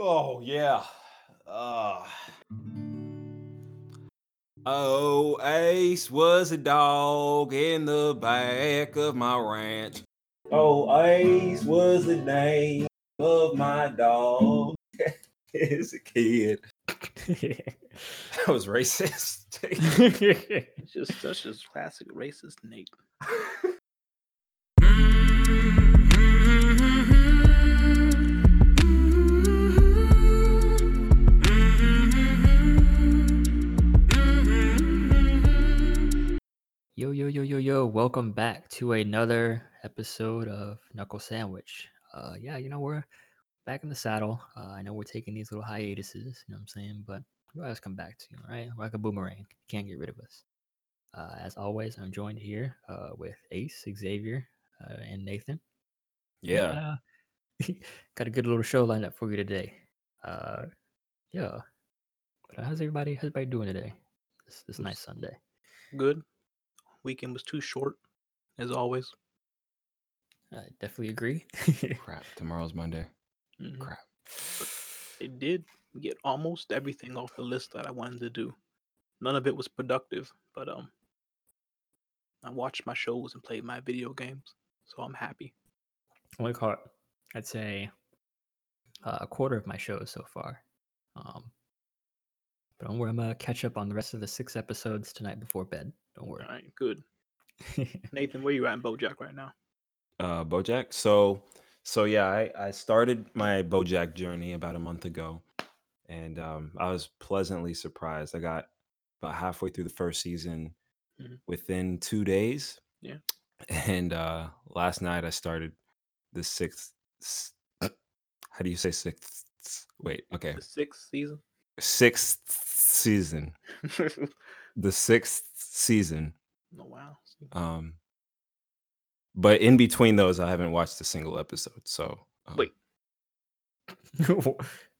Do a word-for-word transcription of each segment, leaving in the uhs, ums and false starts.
Oh, yeah. Uh, oh, Ace was a dog in the back of my ranch. Oh, Ace was the name of my dog as a kid. That was racist. It's just such a classic racist name. Yo, yo, yo, yo, yo, welcome back to another episode of Knuckle Sandwich. Uh, yeah, you know, we're back in the saddle. Uh, I know we're taking these little hiatuses, you know what I'm saying? But we'll always come back to you, all right? We're like a boomerang. You can't get rid of us. Uh, as always, I'm joined here uh, with Ace, Xavier, uh, and Nathan. Yeah. And, uh, got a good little show lined up for you today. Uh, yeah. But how's everybody, how's everybody doing today? This, this nice Sunday. Good. Weekend was too short, as always. I definitely agree. Crap, tomorrow's Monday. Mm-hmm. Crap. It did get almost everything off the list that I wanted to do. None of it was productive, but um, I watched my shows and played my video games, so I'm happy. I only caught, I'd say, uh, a quarter of my shows so far. Um, but don't worry, I'm gonna catch up on the rest of the six episodes tonight before bed. Don't worry. All right, good. Nathan, where you at in BoJack right now? Uh, BoJack? So, so yeah, I, I started my BoJack journey about a month ago, and um, I was pleasantly surprised. I got about halfway through the first season mm-hmm. within two days. Yeah. And uh, last night I started the sixth. How do you say sixth? Wait, okay. The sixth season? Sixth season. The sixth season. Oh, wow. Um, but in between those, I haven't watched a single episode. So um... wait.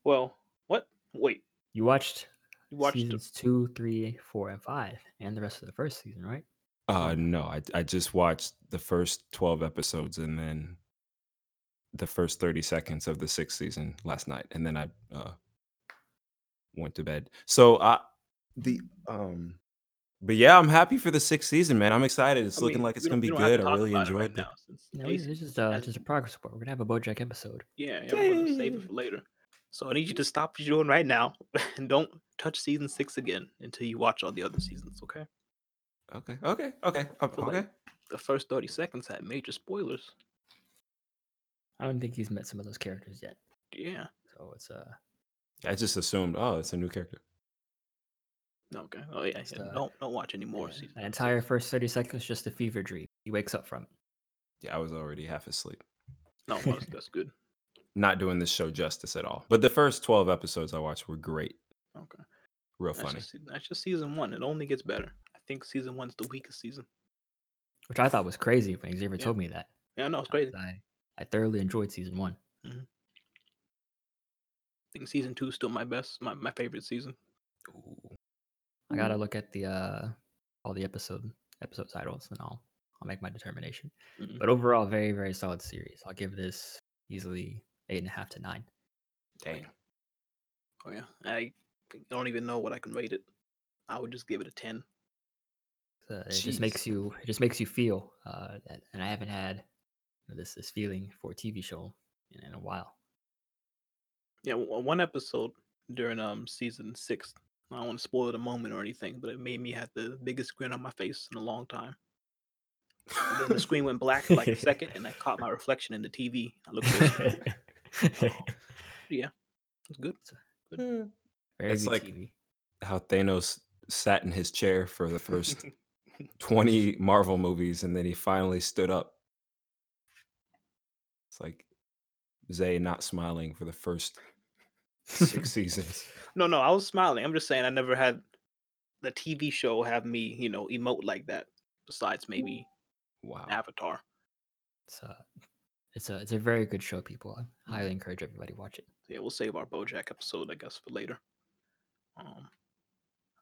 Well, what? Wait. You watched, you watched seasons the... two, three, four, and five, and the rest of the first season, right? Uh, no, I I just watched the first twelve episodes, and then the first thirty seconds of the sixth season last night, and then I uh went to bed. So I the um. But yeah, I'm happy for the sixth season, man. I'm excited. It's I looking mean, like it's going to be good. I really enjoyed it. Right now, no, this is uh, just a progress report. We're going to have a BoJack episode. Yeah, yeah we're going to save it for later. So I need you to stop what you're doing right now and don't touch season six again until you watch all the other seasons, okay? Okay, okay, okay. Okay. Like the first thirty seconds had major spoilers. I don't think he's met some of those characters yet. Yeah. So it's... uh. I just assumed, oh, it's a new character. Okay. Oh yeah. yeah. Uh, don't don't watch anymore. Yeah. An entire first thirty seconds just a fever dream. He wakes up from it. Yeah, I was already half asleep. No, that's, that's good. Not doing this show justice at all. But the first twelve episodes I watched were great. Okay. Real that's funny. Just, that's just season one. It only gets better. I think season one's the weakest season. Which I thought was crazy when Xavier yeah. told me that. Yeah, no, it's crazy. I, I thoroughly enjoyed season one. Mm-hmm. I think season two is still my best, my, my favorite season. Ooh. I gotta look at the uh, all the episode episode titles, and I'll I'll make my determination. Mm-hmm. But overall, very very solid series. I'll give this easily eight and a half to nine. Dang. Oh yeah, I don't even know what I can rate it. I would just give it a ten. Uh, it Jeez. just makes you it just makes you feel uh, that, and I haven't had this this feeling for a T V show in, in a while. Yeah, one episode during um season six. I don't want to spoil the moment or anything, but it made me have the biggest grin on my face in a long time. And then the screen went black for like a second, and I caught my reflection in the T V. I looked at yeah, it's good. good. Very it's good like T V. How Thanos sat in his chair for the first twenty Marvel movies, and then he finally stood up. It's like Zay not smiling for the first... six seasons. No, no, I was smiling. I'm just saying I never had the T V show have me, you know, emote like that. Besides maybe wow. Avatar. It's a, it's a, it's a very good show, people. I highly encourage everybody to watch it. Yeah, we'll save our BoJack episode, I guess, for later. Um,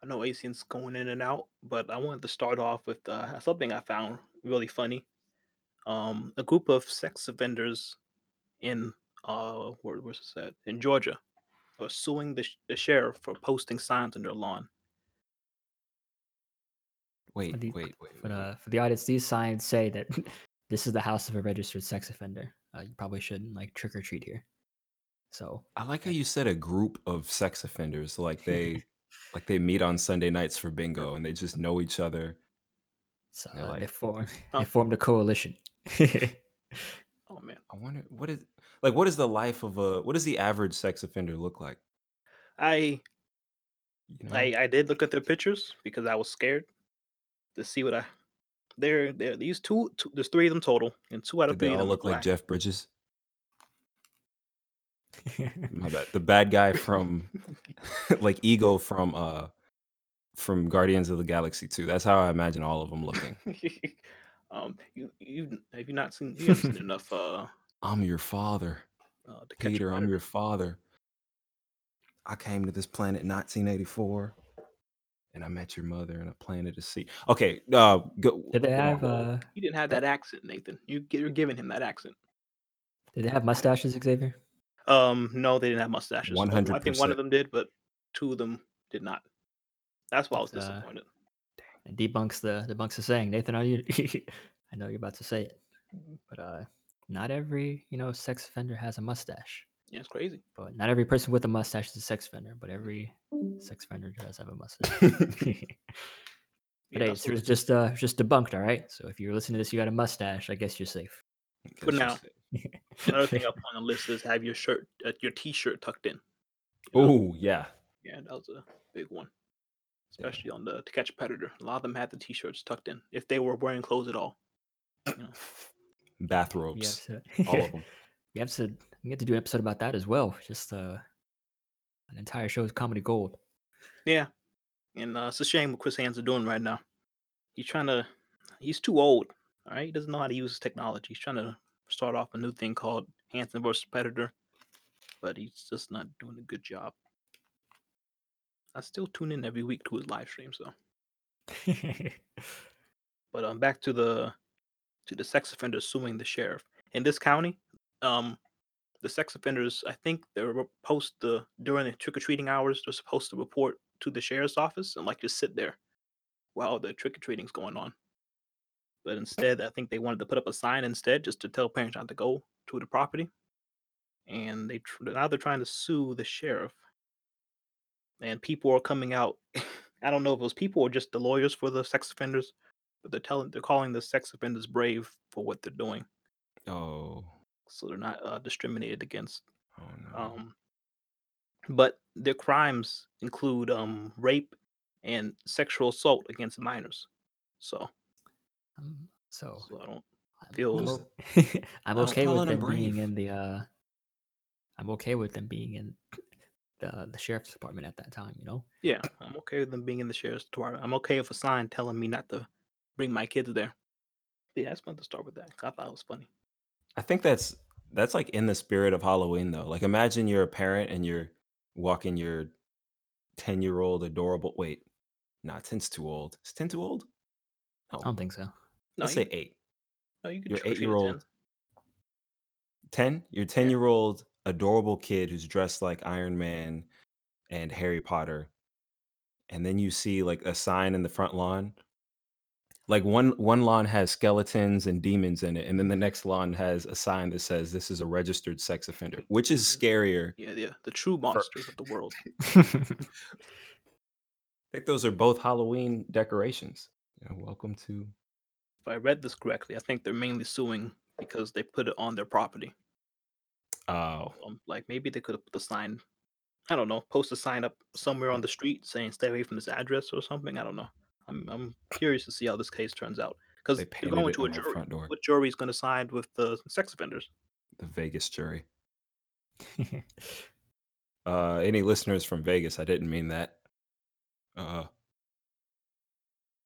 I know Asian's going in and out, but I wanted to start off with uh, something I found really funny. Um, a group of sex offenders in uh, where was it? In Georgia. are suing the, sh- the sheriff for posting signs in their lawn. Wait, for the, wait, wait. For, uh, for the audience, these signs say that this is the house of a registered sex offender. Uh, you probably shouldn't like trick or treat here. So I like how you said a group of sex offenders, like they, like they meet on Sunday nights for bingo, and they just know each other. So uh, like, they form, oh. they formed a coalition. Oh man, I wonder what is like. What is the life of a? What does the average sex offender look like? I, you know? I, I did look at their pictures because I was scared to see what I. There, there. These two, two, there's three of them total, and two out of three. They all look like Jeff Bridges. My bad. The bad guy from, like Ego from, uh, from Guardians of the Galaxy two. That's how I imagine all of them looking. um, you, you have you not seen? You haven't seen enough. Uh, I'm your father, uh, Peter. I'm your father. I came to this planet in nineteen eighty-four, and I met your mother, and I planted to see. Okay, uh, go. Did they have? Uh, you didn't have that accent, Nathan. You, you're giving him that accent. Did they have mustaches, Xavier? Um, no, they didn't have mustaches. one hundred percent. I think one of them did, but two of them did not. That's why I was disappointed. Uh, and debunks the debunks the saying, Nathan. Are you? I know you're about to say it, but uh, not every you know sex offender has a mustache. Yeah, it's crazy. But not every person with a mustache is a sex offender, but every sex offender does have a mustache. But yeah, hey, so it was just uh, just debunked, all right. So if you're listening to this, you got a mustache. I guess you're safe. But now. Another thing up on the list is have your shirt, uh, your T-shirt tucked in. You know? Oh yeah, yeah, that was a big one, especially yeah. on the To Catch a Predator. A lot of them had the T-shirts tucked in if they were wearing clothes at all. You know? Bathrobes, all of them. We have to, we have to do an episode about that as well. Just uh, an entire show is comedy gold. Yeah, and uh, it's a shame what Chris Hands are doing right now. He's trying to, he's too old. All right, he doesn't know how to use technology. He's trying to. Start off a new thing called Hanson versus Predator, but he's just not doing a good job. I still tune in every week to his live stream, so. But um, back to the to the sex offender suing the sheriff in this county. Um, the sex offenders, I think they're supposed to during the trick or treating hours, they're supposed to report to the sheriff's office and like just sit there while the trick or treating's going on. But instead, I think they wanted to put up a sign instead just to tell parents not to go to the property. And they now they're trying to sue the sheriff. And people are coming out. I don't know if those people are just the lawyers for the sex offenders, but they're telling they're calling the sex offenders brave for what they're doing. Oh. So they're not uh, discriminated against. Oh no. Um, but their crimes include um, rape and sexual assault against minors. So. Um, so, so I don't feel I'm okay with them being in the uh, I'm okay with them being in the the sheriff's department at that time, you know? Yeah, I'm okay with them being in the sheriff's department. I'm okay with a sign telling me not to bring my kids there. But yeah, I just wanted to start with that. I thought it was funny. I think that's that's like in the spirit of Halloween though. Like imagine you're a parent and you're walking your ten year old adorable wait, not ten's too old. Is ten too old? No. I don't think so. No, Let's you, say eight. No, you could your eight-year-old. Ten? Your ten-year-old adorable kid who's dressed like Iron Man and Harry Potter. And then you see like a sign in the front lawn. Like one one lawn has skeletons and demons in it. And then the next lawn has a sign that says this is a registered sex offender, which is scarier. Yeah, yeah. The true monsters for... of the world. I think those are both Halloween decorations. Yeah, welcome to... If I read this correctly, I think they're mainly suing because they put it on their property. Oh. Um, like maybe they could have put the sign, I don't know, post a sign up somewhere on the street saying stay away from this address or something. I don't know. I'm I'm curious to see how this case turns out because they're going to a jury. What jury is going to side with the sex offenders? The Vegas jury. uh, any listeners from Vegas? I didn't mean that. Uh,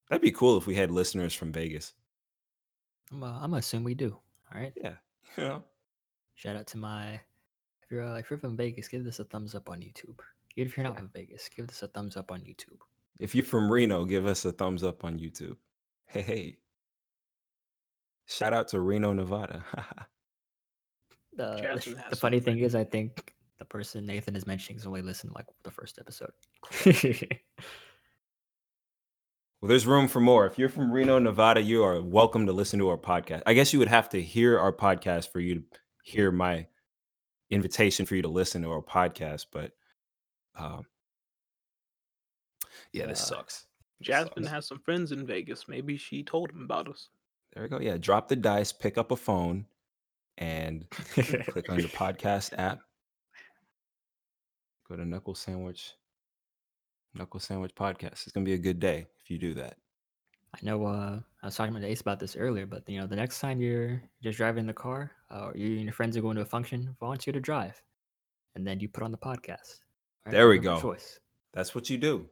that'd be cool if we had listeners from Vegas. I'm, uh, I'm assuming we do. All right. Yeah. Yeah. Shout out to my. If you're uh, if you're from Vegas, give this a thumbs up on YouTube. Even if you're not from Vegas, give this a thumbs up on YouTube. If you're from Reno, give us a thumbs up on YouTube. Hey, hey. Shout out to Reno, Nevada. the, the funny thing is, I think the person Nathan is mentioning has only listened to like the first episode. Well, there's room for more. If you're from Reno, Nevada, you are welcome to listen to our podcast. I guess you would have to hear our podcast for you to hear my invitation for you to listen to our podcast. But um, yeah, this uh, sucks. Jasmine sucks. Has some friends in Vegas. Maybe she told him about us. There we go. Yeah, drop the dice, pick up a phone, and click on your podcast app. Go to Knuckle Sandwich. Knuckle Sandwich Podcast. It's going to be a good day if you do that. I know uh, I was talking to Ace about this earlier, but you know, the next time you're just driving in the car uh, or you and your friends are going to a function, volunteer to drive. And then you put on the podcast. Right? There we go. Choice. That's what you do.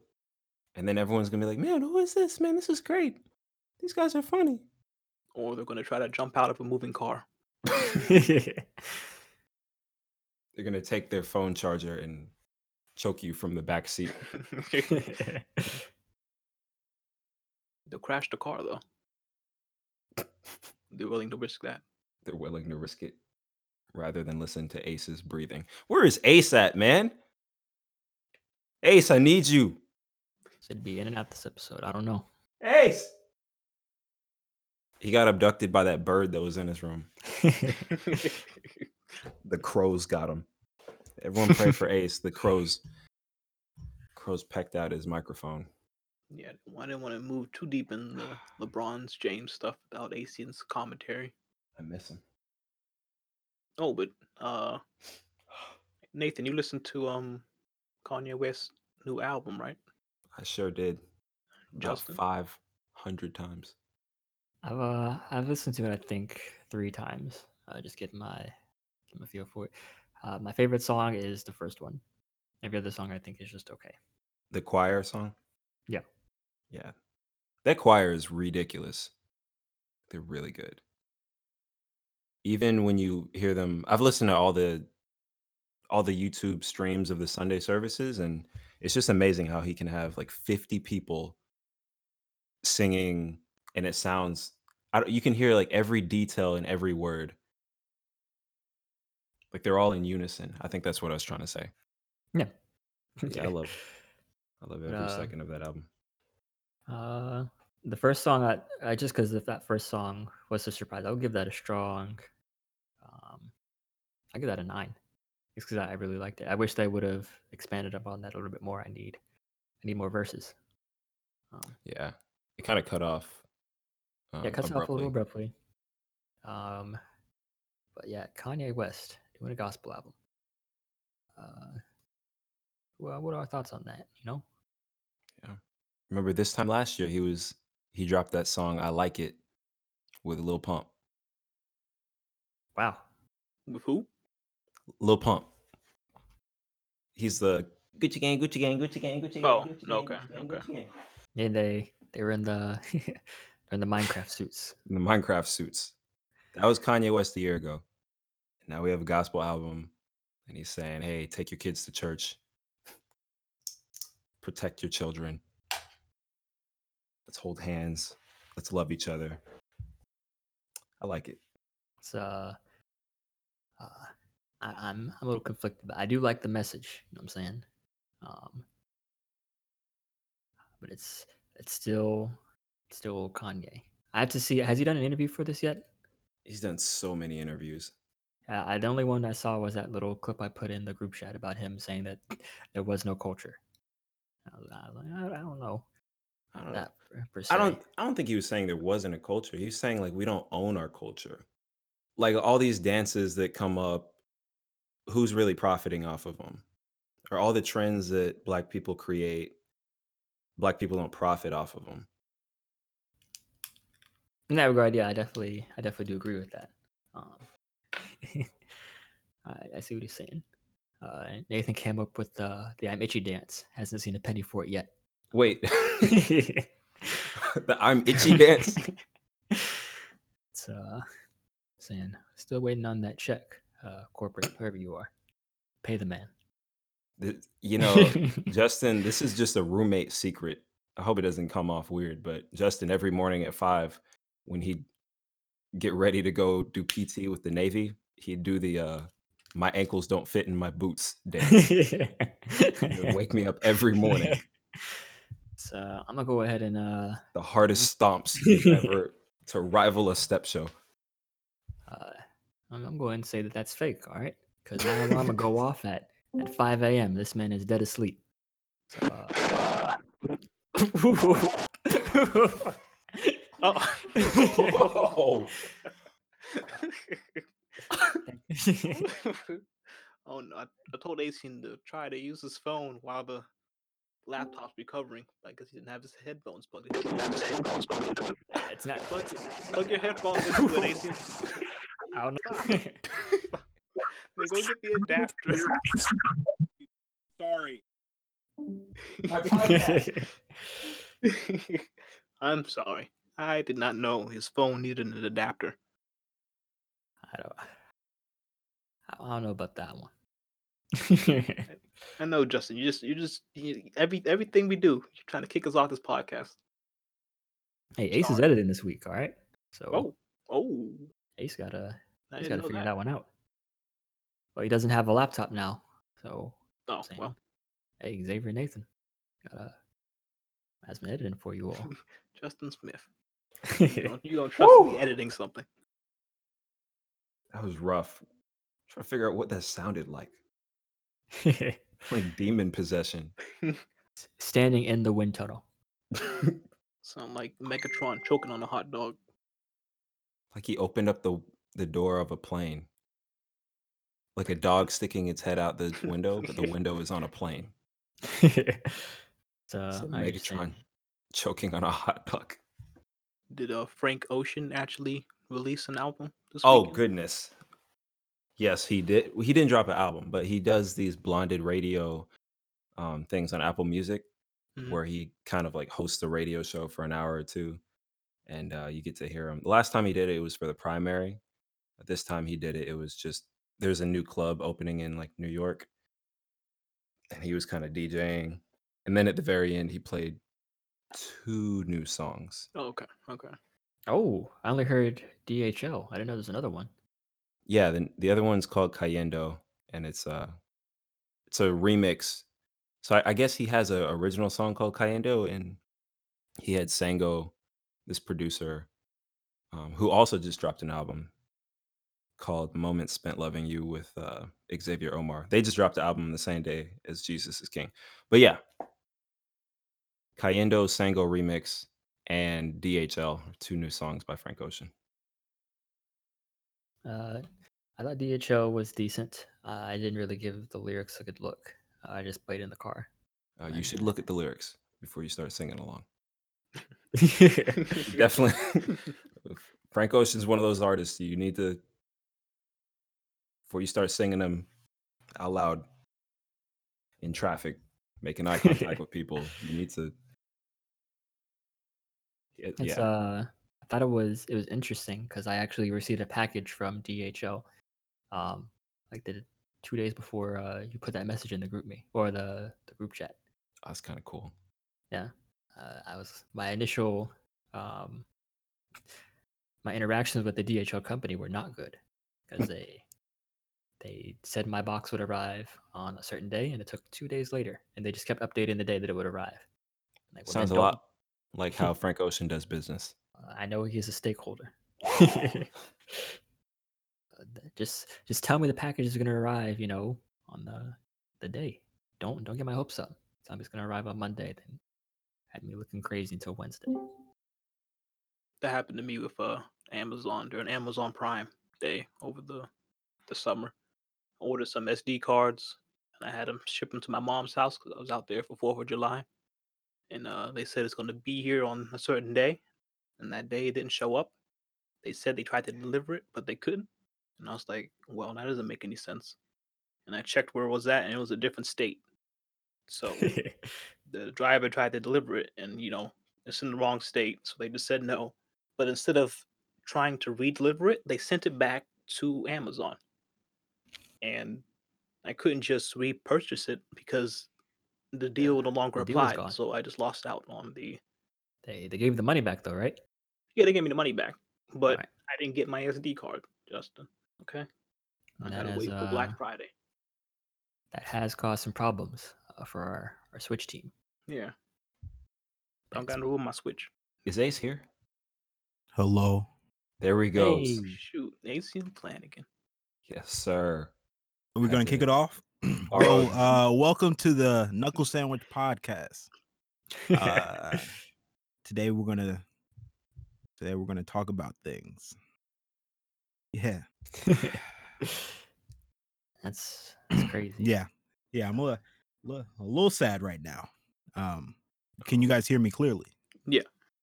And then everyone's going to be like, man, who is this? Man, this is great. These guys are funny. Or they're going to try to jump out of a moving car. They're going to take their phone charger and choke you from the back seat. They'll crash the car, though. They're willing to risk that. They're willing to risk it rather than listen to Ace's breathing. Where is Ace at, man? Ace, I need you. Should be in and out this episode. I don't know. Ace! He got abducted by that bird that was in his room. The crows got him. Everyone pray for Ace. The crows, crows pecked out his microphone. Yeah, I didn't want to move too deep in the LeBron's James stuff without Asian's commentary. I miss him. Oh, but uh, Nathan, you listened to um Kanye West's new album, right? I sure did. About five hundred times. I've uh, I've listened to it, I think, three times. Uh, just get my get my feel for it. Uh, my favorite song is the first one. Every other song, I think, is just okay. The choir song? Yeah. Yeah. That choir is ridiculous. They're really good. Even when you hear them, I've listened to all the all the YouTube streams of the Sunday services, and it's just amazing how he can have like fifty people singing, and it sounds, I don't, you can hear like every detail in every word. Like they're all in unison. I think that's what I was trying to say. Yeah. Yeah, I love I love every uh, second of that album. Uh, the first song, I, I just because if that first song was a surprise, I would give that a strong, um, I give that a nine. It's because I, I really liked it. I wish they would have expanded upon that a little bit more. I need, I need more verses. Um, yeah. It kind of cut off. Um, yeah, it cuts abruptly. off a little abruptly. Um, but yeah, Kanye West. Doing a gospel album. Uh, well, what are our thoughts on that? You know. Yeah. Remember this time last year, he was he dropped that song "I Like It" with Lil Pump. Wow. With who? Lil Pump. He's the Gucci Gang, Gucci Gang, Gucci Gang, Gucci Gang. Oh, Gucci okay, gang, okay. Yeah, they they were in the in the Minecraft suits. In the Minecraft suits. That was Kanye West a year ago. Now we have a gospel album, and he's saying, hey, take your kids to church. Protect your children. Let's hold hands. Let's love each other. I like it. It's, uh, uh, I, I'm, I'm a little conflicted, but I do like the message. You know what I'm saying? Um, but it's it's still, it's still Kanye. I have to see, has he done an interview for this yet? He's done so many interviews. I, the only one I saw was that little clip I put in the group chat about him saying that there was no culture. I, was, I, was like, I, I don't know. I don't, that per, per I don't. I don't think he was saying there wasn't a culture. He was saying like we don't own our culture. Like all these dances that come up, who's really profiting off of them? Or all the trends that Black people create, Black people don't profit off of them. In that regard, yeah, I definitely, I definitely do agree with that. Um, I, I see what he's saying. Uh, Nathan came up with uh, the I'm Itchy dance. Hasn't seen a penny for it yet. Wait. The I'm Itchy dance? It's uh, saying, still waiting on that check, uh, corporate, whoever you are. Pay the man. You know, Justin, this is just a roommate secret. I hope it doesn't come off weird, but Justin, every morning at five, when he get ready to go do P T with the Navy, he'd do the uh my ankles don't fit in my boots dance. Wake me up every morning. So I'm gonna go ahead and uh the hardest stomps ever to rival a step show. Uh, I'm going to say that that's fake, all right? Because I'm gonna go off at at five a.m. This man is dead asleep. So, uh, oh. Oh no! I, I told Asin to try to use his phone while the laptop's recovering. I guess he didn't have his headphones plugged in. It's not plugged in. Plug your headphones into it, Asin. I don't know. Go get the adapter. Sorry. I'm sorry. I did not know his phone needed an adapter. I don't. I don't know about that one. I know, Justin. You just, you just, you, every everything we do, you're trying to kick us off this podcast. Hey, Ace Sorry. is editing this week. All right. So. Oh. Oh. Ace gotta. He's gotta figure that. that one out. Well, he doesn't have a laptop now. So. Oh same. Well. Hey, Xavier Nathan. Gotta. Has been editing for you all. Justin Smith. You don't, you don't trust me editing something. That was rough. I'm trying to figure out what that sounded like. Like demon possession. Standing in the wind tunnel. Sound like Megatron choking on a hot dog. Like he opened up the, the door of a plane. Like a dog sticking its head out the window, but the window is on a plane. So, so Megatron choking on a hot dog. Did uh, Frank Ocean actually release an album this oh weekend? Goodness, yes he did. He didn't drop an album, but he does these blinded radio um things on Apple Music, mm-hmm. where he kind of like hosts a radio show for an hour or two, and uh you get to hear him. The last time he did it, it was for the primary. But this time he did it, it was just there's a new club opening in like New York, and he was kind of DJing, and then at the very end he played two new songs. Oh, okay okay Oh, I only heard D H L. I didn't know there's another one. Yeah, the the other one's called Cayendo, and it's uh it's a remix. So I, I guess he has an original song called Cayendo, and he had Sango, this producer, um, who also just dropped an album called Moments Spent Loving You with uh, Xavier Omar. They just dropped the album the same day as Jesus is King. But yeah, Cayendo, Sango remix, and D H L, two new songs by Frank Ocean. Uh, I thought D H L was decent. Uh, I didn't really give the lyrics a good look. Uh, I just played in the car. Uh, you should look at the lyrics before you start singing along. Definitely. Frank Ocean's one of those artists you need to, before you start singing them out loud in traffic, making eye contact with people, you need to. It, yeah. It's, uh, I thought it was it was interesting because I actually received a package from D H L, um, like the two days before uh, you put that message in the group me or the, the group chat. Oh, that's kind of cool. Yeah, uh, I was my initial um, my interactions with the D H L company were not good because they they said my box would arrive on a certain day, and it took two days later, and they just kept updating the day that it would arrive. Like, well, sounds a lot like how Frank Ocean does business. Uh, I know he's a stakeholder. just, just tell me the package is going to arrive, you know, on the the day. Don't, don't get my hopes up. Tell me it's going to arrive on Monday. Then had me looking crazy until Wednesday. That happened to me with uh Amazon during Amazon Prime Day over the the summer. I ordered some S D cards, and I had them shipped them to my mom's house because I was out there for Fourth of July. And uh, they said it's going to be here on a certain day. And that day it didn't show up. They said they tried to deliver it, but they couldn't. And I was like, well, that doesn't make any sense. And I checked where it was at, and it was a different state. So the driver tried to deliver it, and, you know, it's in the wrong state. So they just said no. But instead of trying to re-deliver it, they sent it back to Amazon. And I couldn't just repurchase it because the deal yeah, no longer applied, so I just lost out on the. They they gave you the money back though, right? Yeah, they gave me the money back, but right. I didn't get my S D card, Justin. Okay. I gotta wait for Black Friday. That has caused some problems uh, for our, our Switch team. Yeah. I'm gonna ruin my Switch. Is Ace here? Hello. There we go. Ace, shoot, Ace in plan again. Yes, sir. Are we That's gonna it. kick it off? All right. So, uh, welcome to the Knuckle Sandwich podcast. Uh, today we're gonna today we're gonna talk about things. Yeah. That's, that's crazy. Yeah. Yeah, I'm a, a, a little sad right now. Um, can you guys hear me clearly? Yeah.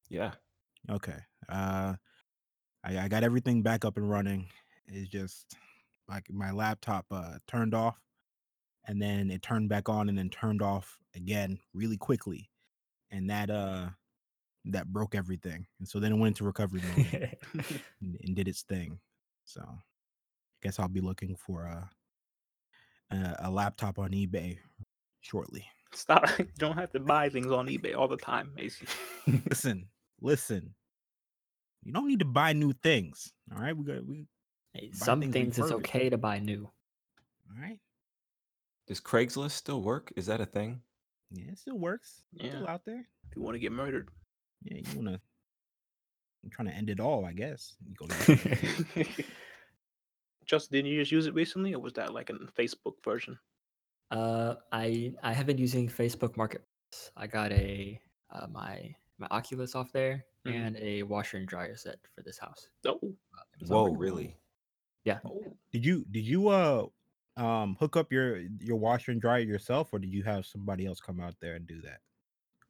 Yeah. Okay. Uh, I, I got everything back up and running. It's just like my laptop uh, turned off and then it turned back on and then turned off again really quickly. And that uh that broke everything. And so then it went into recovery mode and, and did its thing. So I guess I'll be looking for a a, a laptop on eBay shortly. Stop! You don't have to buy things on eBay all the time, Macy. listen, listen. You don't need to buy new things. All right, we got we. Hey, some things, things it's okay to buy new. All right. Does Craigslist still work? Is that a thing? Yeah, it still works. Yeah. It's still out there. If you want to get murdered. Yeah, you wanna. I'm trying to end it all, I guess. You go Justin, didn't you just use it recently, or was that like a Facebook version? Uh, I I have been using Facebook Marketplace. I got a uh, my my Oculus off there mm-hmm. and a washer and dryer set for this house. Oh, uh, whoa, really? Yeah. Oh. Did you did you uh um hook up your your washer and dryer yourself, or did you have somebody else come out there and do that?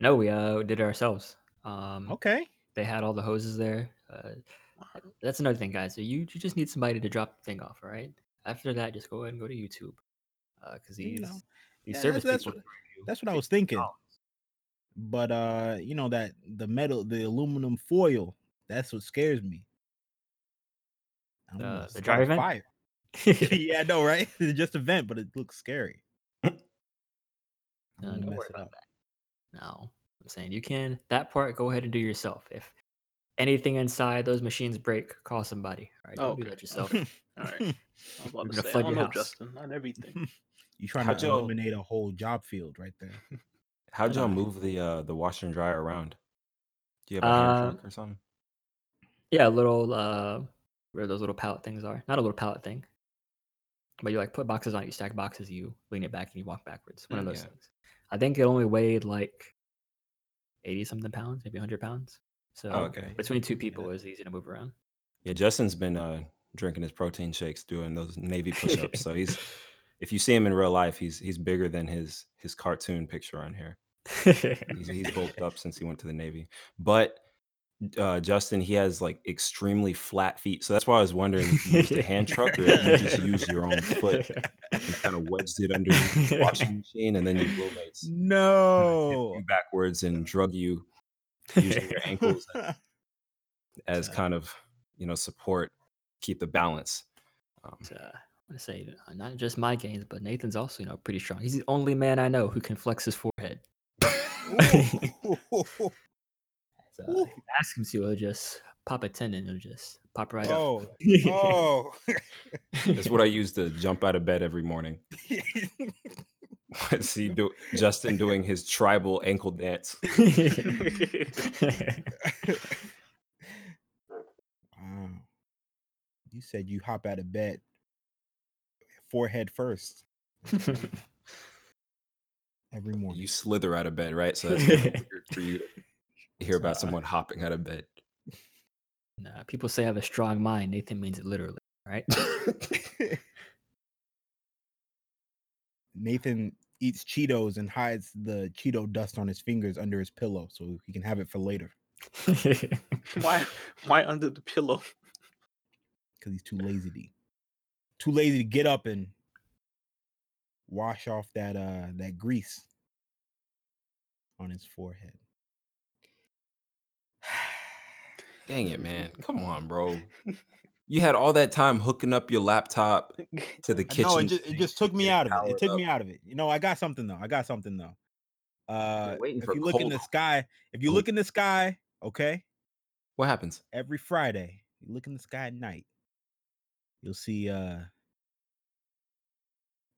No, we uh did it ourselves. Um, okay. They had all the hoses there. Uh, that's another thing, guys. So you, you just need somebody to drop the thing off, all right? After that, just go ahead and go to YouTube. Because uh, these, you know, these yeah, service that's, people... That's, that's what I was thinking. But, uh, you know, that the metal, the aluminum foil, that's what scares me. I don't uh, know, the dryer vent? Fire. yeah, I know, right? It's just a vent, but it looks scary. no, don't worry about that. No. I'm saying you can that part go ahead and do yourself. If anything inside those machines break, call somebody. All right, don't oh, okay. do that yourself. All right, I'm about to say, flood I your house. Justin, not everything. You trying How'd to y'all... eliminate a whole job field right there? How'd y'all move the uh, the washer and dryer around? Do you have a uh, hair truck or something? Yeah, a little uh, where those little pallet things are. Not a little pallet thing, but you like put boxes on it. You stack boxes. You lean it back and you walk backwards. One mm, of those yeah. things. I think it only weighed like eighty-something pounds, maybe one hundred pounds. So oh, okay. between two people, yeah. it was easy to move around. Yeah, Justin's been uh, drinking his protein shakes, doing those Navy push-ups. so he's, if you see him in real life, he's he's bigger than his his cartoon picture on here. he's, he's bulked up since he went to the Navy. But uh, Justin, he has like extremely flat feet. So that's why I was wondering, if you used a hand truck or if you just used your own foot and kind of wedged it under the washing machine and then your roommates no hit you backwards and drug you using your ankles as, as kind of, you know, support, keep the balance. Um, uh, I want to say not just my gains, but Nathan's also, you know, pretty strong. He's the only man I know who can flex his forehead. So if you ask him to, he'll just pop a tendon. He'll just pop right oh, up. Oh, that's what I use to jump out of bed every morning. Let's see, do, Justin doing his tribal ankle dance. Wow. You said you hop out of bed forehead first. Every morning. You slither out of bed, right? So that's kind of weird for you to hear about someone hopping out of bed. Nah, people say I have a strong mind. Nathan means it literally, right? Nathan eats Cheetos and hides the Cheeto dust on his fingers under his pillow so he can have it for later. why why under the pillow? Because he's too lazy to too lazy to get up and wash off that uh that grease on his forehead. Dang it, man. Come on, bro. You had all that time hooking up your laptop to the kitchen. No, it just, it just took me out of it. It took up. me out of it. You know, I got something, though. I got something, though. Uh, if you look in the sky, if you look in the sky, okay? What happens? Every Friday, you look in the sky at night, you'll see uh,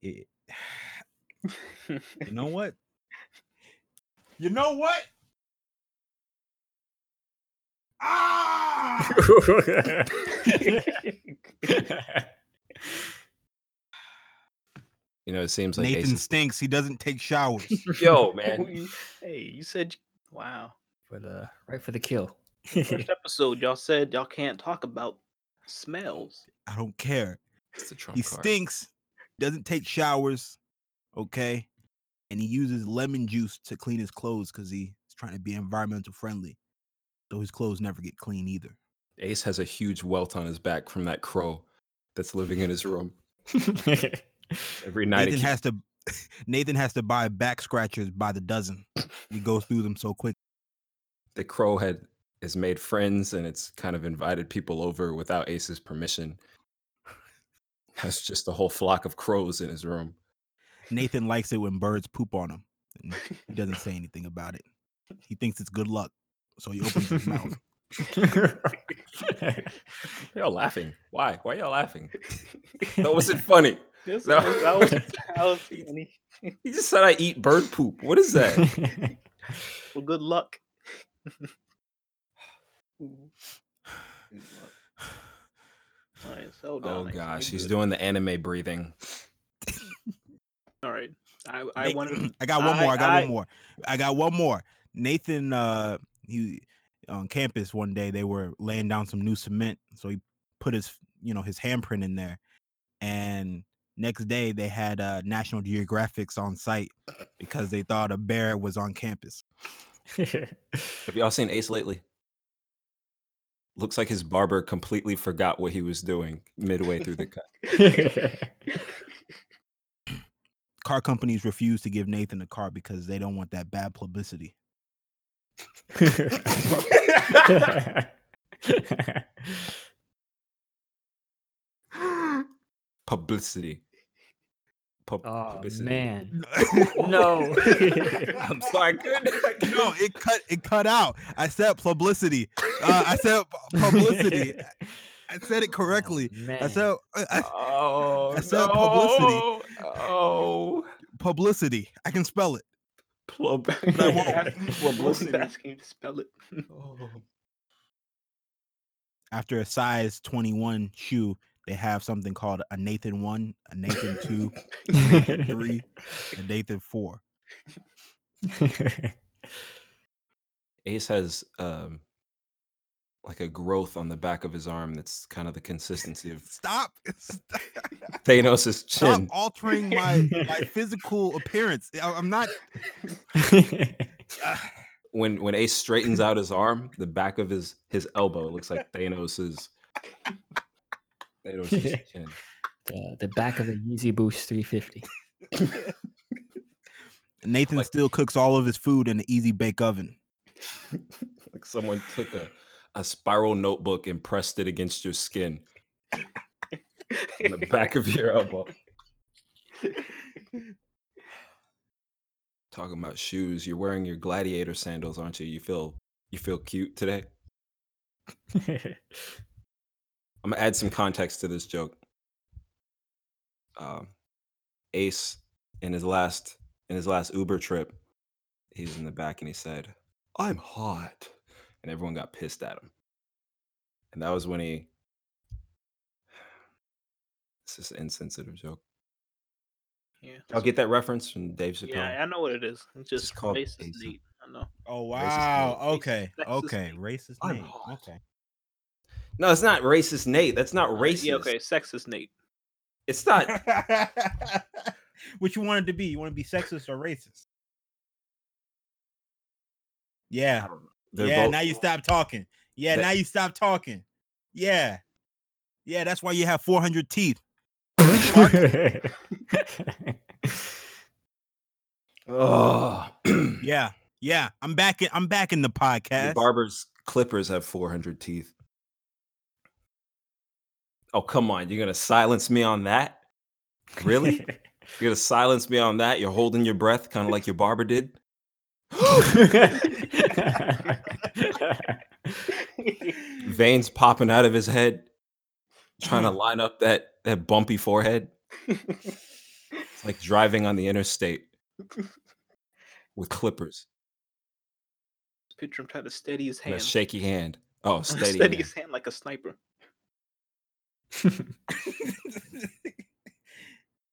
It, you know what? You know what? Ah! You know, it seems like Nathan Ace stinks. He doesn't take showers. Yo, man. Hey, you said, wow. For the, right for the kill. First episode, y'all said y'all can't talk about smells. I don't care. It's a Trump he card. Stinks, doesn't take showers, okay? And he uses lemon juice to clean his clothes because he's trying to be environmental friendly. So his clothes never get clean either. Ace has a huge welt on his back from that crow that's living in his room. Every night. Nathan, keeps... has to, Nathan has to buy back scratchers by the dozen. He goes through them so quick. The crow had has made friends and it's kind of invited people over without Ace's permission. Has just a whole flock of crows in his room. Nathan likes it when birds poop on him. And he doesn't say anything about it. He thinks it's good luck. So he opens his mouth. Y'all laughing? Why? Why are y'all laughing? That wasn't funny. This no. was, that was, that was funny. He just said I eat bird poop. What is that? Well, good luck. Good luck. All right, so oh gosh, he's doing the anime breathing. All right, I I wanted. I got one more. I, I got I, one more. I got one more. Nathan. Uh, He on campus one day they were laying down some new cement, so he put his you know his handprint in there. And next day they had uh, National Geographic's on site because they thought a bear was on campus. Have y'all seen Ace lately? Looks like his barber completely forgot what he was doing midway through the cut. Car companies refuse to give Nathan a car because they don't want that bad publicity. Publicity. Pub- oh, publicity. Man. No. I'm sorry. No, it cut it cut out. I said publicity. Uh, I said publicity. I said it correctly. Oh, I said I, oh, I said no. publicity. Oh. Publicity. I can spell it. Plub- no, publicity. Asking you to spell it. Oh. After a size twenty-one shoe, they have something called a Nathan one, a Nathan two, a Nathan three, a Nathan four. Ace has um, like a growth on the back of his arm that's kind of the consistency of stop, stop. Thanos' chin. Stop altering my, my physical appearance. I, I'm not. When when Ace straightens out his arm, the back of his his elbow looks like Thanos' Thanos' chin. The, the back of a Yeezy Boost three fifty. Nathan like, still cooks all of his food in the Easy Bake Oven. Like someone took a. a spiral notebook and pressed it against your skin on the back of your elbow. Talking about shoes, you're wearing your gladiator sandals, aren't you? You feel you feel cute today? I'm gonna add some context to this joke. Um, Ace in his last in his last Uber trip, he's in the back and he said, "I'm hot." And everyone got pissed at him. And that was when he... This is an insensitive joke. Yeah. I'll get that reference from Dave Chappelle. Yeah, I know what it is. It's just it's called racist Nate. I know. Oh, wow. Racist okay. Nate. Okay. Racist I'm Nate. Hot. Okay. No, it's not racist Nate. That's not racist. Yeah, okay. Sexist Nate. It's not. What you wanted to be. You want to be sexist or racist? Yeah. I don't know. They're yeah, both... now you stop talking. Yeah, that... now you stop talking. Yeah. Yeah, that's why you have four hundred teeth. Oh. Yeah. Yeah, I'm back in I'm back in the podcast. The barber's clippers have four hundred teeth. Oh, come on. You're going to silence me on that? Really? You're going to silence me on that? You're holding your breath kind of like your barber did? Veins popping out of his head, trying to line up that, that bumpy forehead. It's like driving on the interstate with clippers. Picture him trying to steady his hand. And a shaky hand. Oh, steady. Steady hand. His hand like a sniper.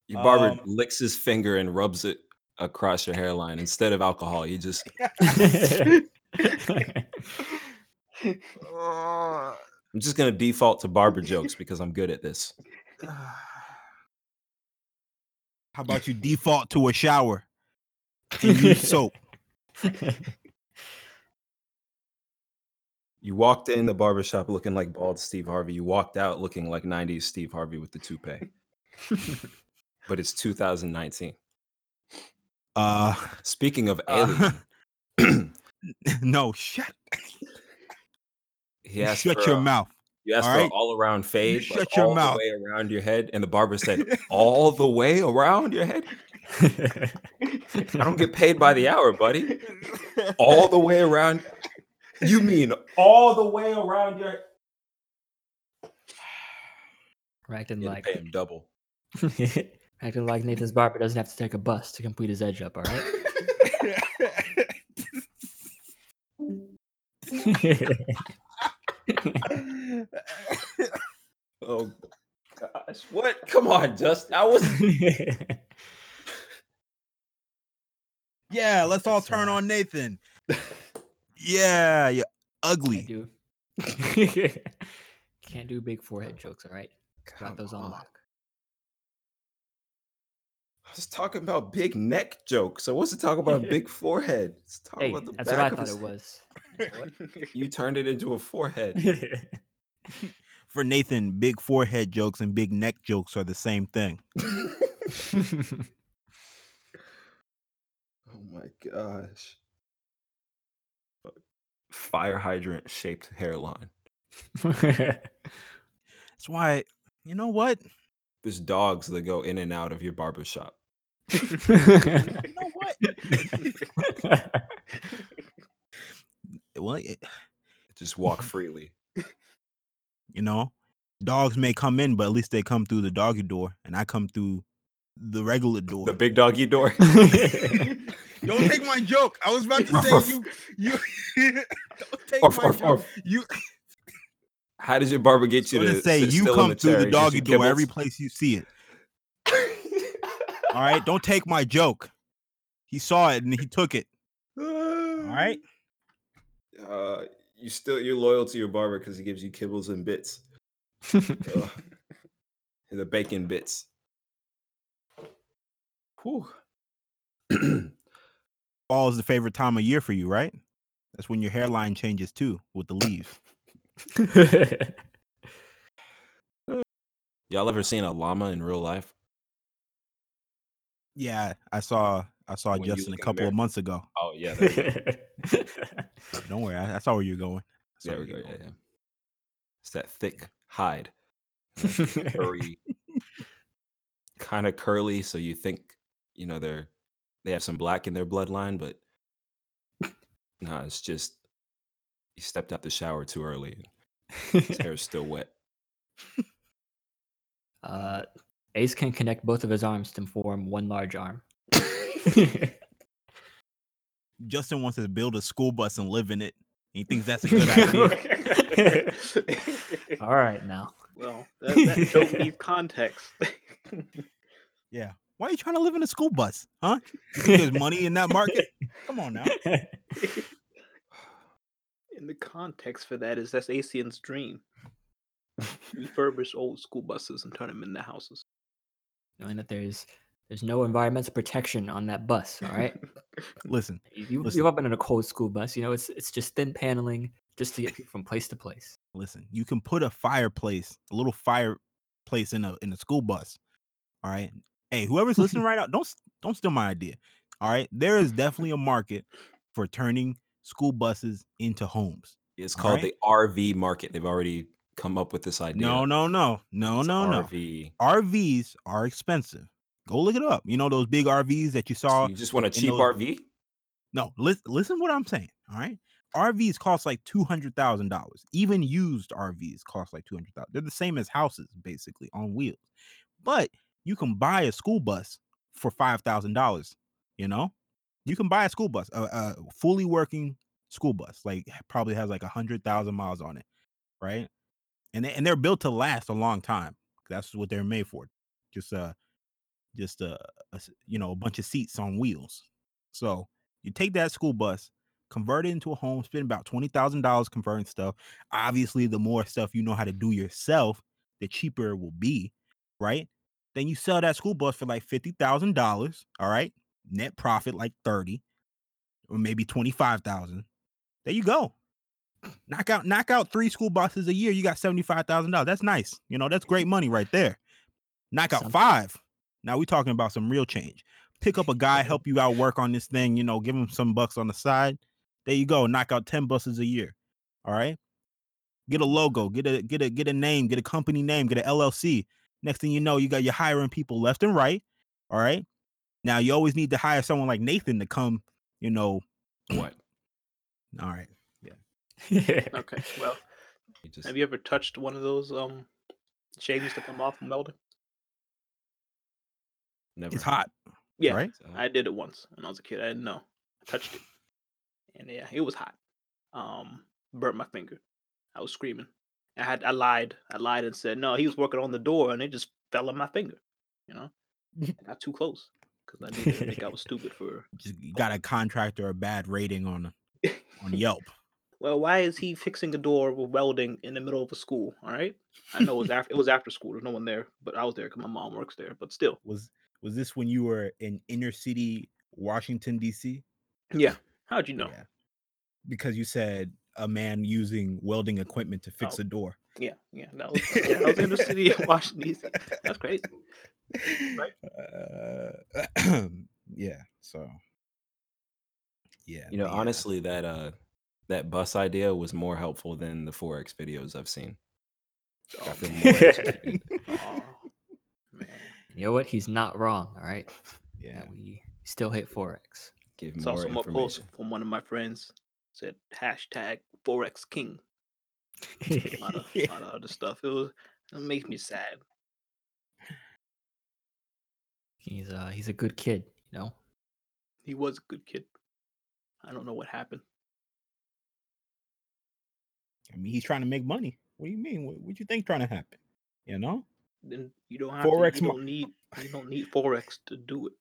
Your barber um, licks his finger and rubs it across your hairline instead of alcohol. He just. I'm just gonna default to barber jokes because I'm good at this. How about you default to a shower and use soap? You walked in the barbershop looking like bald Steve Harvey. You walked out looking like nineties Steve Harvey with the toupee. But it's two thousand nineteen. Uh, Speaking of uh, alien. No, shut. He asked shut for, your uh, mouth. You asked all for right? an all-around fade. You like shut your all mouth. All the way around your head. And the barber said, all the way around your head? I don't get paid by the hour, buddy. All the way around. You mean all the way around your... Acting you like... Pay him double. Acting like Nathan's barber doesn't have to take a bus to complete his edge up, all right? Oh, gosh. What? Come on, Justin. I was... Yeah, let's all turn on Nathan. Yeah, you're ugly. Can't do, can't do big forehead jokes, all right? Got those on lock. I was talking about big neck jokes. I wasn't talking about a big forehead. It's talking hey, about the that's back what I thought it was. You turned it into a forehead. For Nathan, big forehead jokes and big neck jokes are the same thing. Oh my gosh. Fire hydrant shaped hairline. That's why, you know what? There's dogs that go in and out of your barbershop. You know what? Well, it... just walk freely. You know, dogs may come in, but at least they come through the doggy door, and I come through the regular door. The big doggy door. Don't take my joke. I was about to say you. You don't take orf, my orf, joke. Orf. You. How does your barber get you to say you come through the doggy door every place you see it? All right, don't take my joke. He saw it and he took it. All right. Uh, you still you're loyal to your barber because he gives you kibbles and bits. The bacon bits. Whew. Fall is the favorite time of year for you, right? That's when your hairline changes too with the leaves. Y'all ever seen a llama in real life? Yeah, I saw I saw when Justin a couple America. Of months ago. Oh yeah. Don't worry, I, I saw where you're going. There we go. Yeah, yeah. It's that thick hide. Furry. Kind of curly, so you think, you know, they're They have some black in their bloodline, but no, nah, it's just he stepped out the shower too early. His hair is still wet. Uh, Ace can connect both of his arms to form one large arm. Justin wants to build a school bus and live in it. He thinks that's a good idea. All right, now. Well, that, that don't need context. Yeah. Why are you trying to live in a school bus, huh? There's money in that market. Come on now. And the context for that is that's Asian's dream. Refurbish old school buses and turn them into houses. Knowing that there's there's no environmental protection on that bus, all right? Listen, you, listen. You've all been in a cold school bus. You know, it's it's just thin paneling just to get from place to place. Listen, you can put a fireplace, a little fireplace in a in a school bus, all right? Hey, whoever's listening right now, don't don't steal my idea. All right, there is definitely a market for turning school buses into homes. It's called right? the R V market. They've already come up with this idea. No, no, no, no, it's no, no. R V. R Vs are expensive. Go look it up. You know those big R Vs that you saw. So you just want a cheap those... R V? No, listen. Listen, what I'm saying. All right, R Vs cost like two hundred thousand dollars. Even used R Vs cost like two hundred thousand. They're the same as houses, basically on wheels, but you can buy a school bus for five thousand dollars, you know? You can buy a school bus, a, a fully working school bus, like probably has like one hundred thousand miles on it, right? And, they, and they're built to last a long time. That's what they're made for. Just, uh, just uh, a, you know, a bunch of seats on wheels. So you take that school bus, convert it into a home, spend about twenty thousand dollars converting stuff. Obviously, the more stuff you know how to do yourself, the cheaper it will be, right? Then you sell that school bus for like fifty thousand dollars, all right? Net profit like thirty or maybe twenty-five thousand. There you go. Knock out, knock out three school buses a year. You got seventy-five thousand dollars. That's nice. You know, that's great money right there. Knock out five. Now we're talking about some real change. Pick up a guy, help you out, work on this thing, you know, give him some bucks on the side. There you go. Knock out ten buses a year. All right. Get a logo, get a, get a, get a name, get a company name, get an L L C. Next thing you know, you got you hiring people left and right. All right. Now you always need to hire someone like Nathan to come, you know what? All right. Yeah. Okay. Well, you just... have you ever touched one of those um shavings that come off melting? Never. It's hot. Yeah, right? I did it once when I was a kid. I didn't know. I touched it, and yeah, it was hot. Um, burnt my finger. I was screaming. I had I lied. I lied and said no. He was working on the door, and it just fell on my finger. You know, not too close because I didn't think I was stupid for. Just got a contract or a bad rating on on Yelp. Well, why is he fixing a door with welding in the middle of a school? All right, I know it was after it was after school. There's no one there, but I was there because my mom works there. But still, was was this when you were in inner city Washington D C? Yeah. How'd you know? Yeah. Because you said a man using welding equipment to fix oh. a door. Yeah, yeah. That was, yeah, that was inner city Washington D C. That's crazy, right? Uh, yeah. So, yeah. You know, yeah. honestly, that uh. that bus idea was more helpful than the Forex videos I've seen. Oh, I feel more oh, man. You know what? He's not wrong, all right? Yeah. Now we still hit Forex. Give it's more also information. More post from one of my friends said hashtag Forex King. A lot of, yeah. lot of other stuff. It, was, it makes me sad. He's uh, he's a good kid, you know? He was a good kid. I don't know what happened. I mean, he's trying to make money. What do you mean? What, what do you think trying to happen? You know? Then you don't have Forex to, you, don't need, you don't need Forex to do it.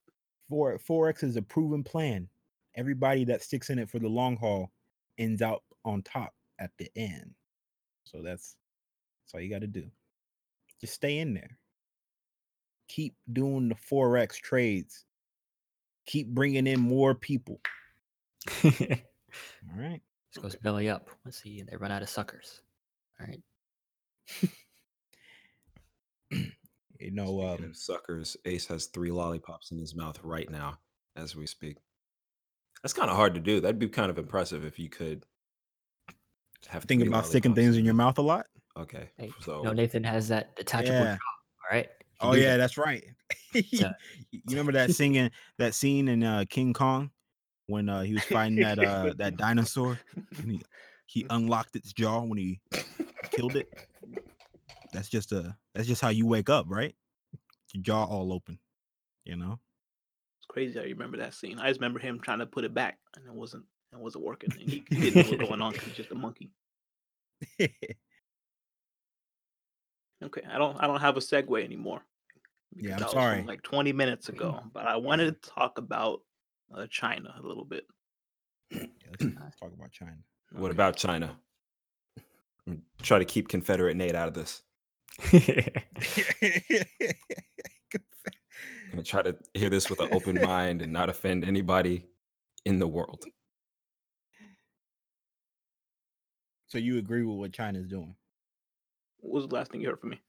For, Forex is a proven plan. Everybody that sticks in it for the long haul ends out on top at the end. So that's, that's all you got to do. Just stay in there. Keep doing the Forex trades. Keep bringing in more people. All right. This goes belly up. Let's see. They run out of suckers. All right. You know, um, suckers. Ace has three lollipops in his mouth right now as we speak. That's kind of hard to do. That'd be kind of impressive if you could have. Thinking about sticking things in your mouth a lot. Okay. Hey, so you know, Nathan has that detachable yeah. jaw. All right. Can oh yeah, that. That's right. You remember that singing that scene in uh, King Kong? When uh, he was fighting that uh, that dinosaur, and he, he unlocked its jaw when he killed it. That's just a that's just how you wake up, right? Your jaw all open, you know. It's crazy. I remember that scene. I just remember him trying to put it back, and it wasn't it wasn't working. And he didn't know what was going on. He was just a monkey. Okay, I don't I don't have a segue anymore. Yeah, I'm sorry. Like twenty minutes ago, but I wanted to talk about. Uh, China a little bit. Yeah, let's talk about China. What okay. about China? Try to keep Confederate Nate out of this. I'm gonna try to hear this with an open mind and not offend anybody in the world. So you agree with what China's doing? What was the last thing you heard from me?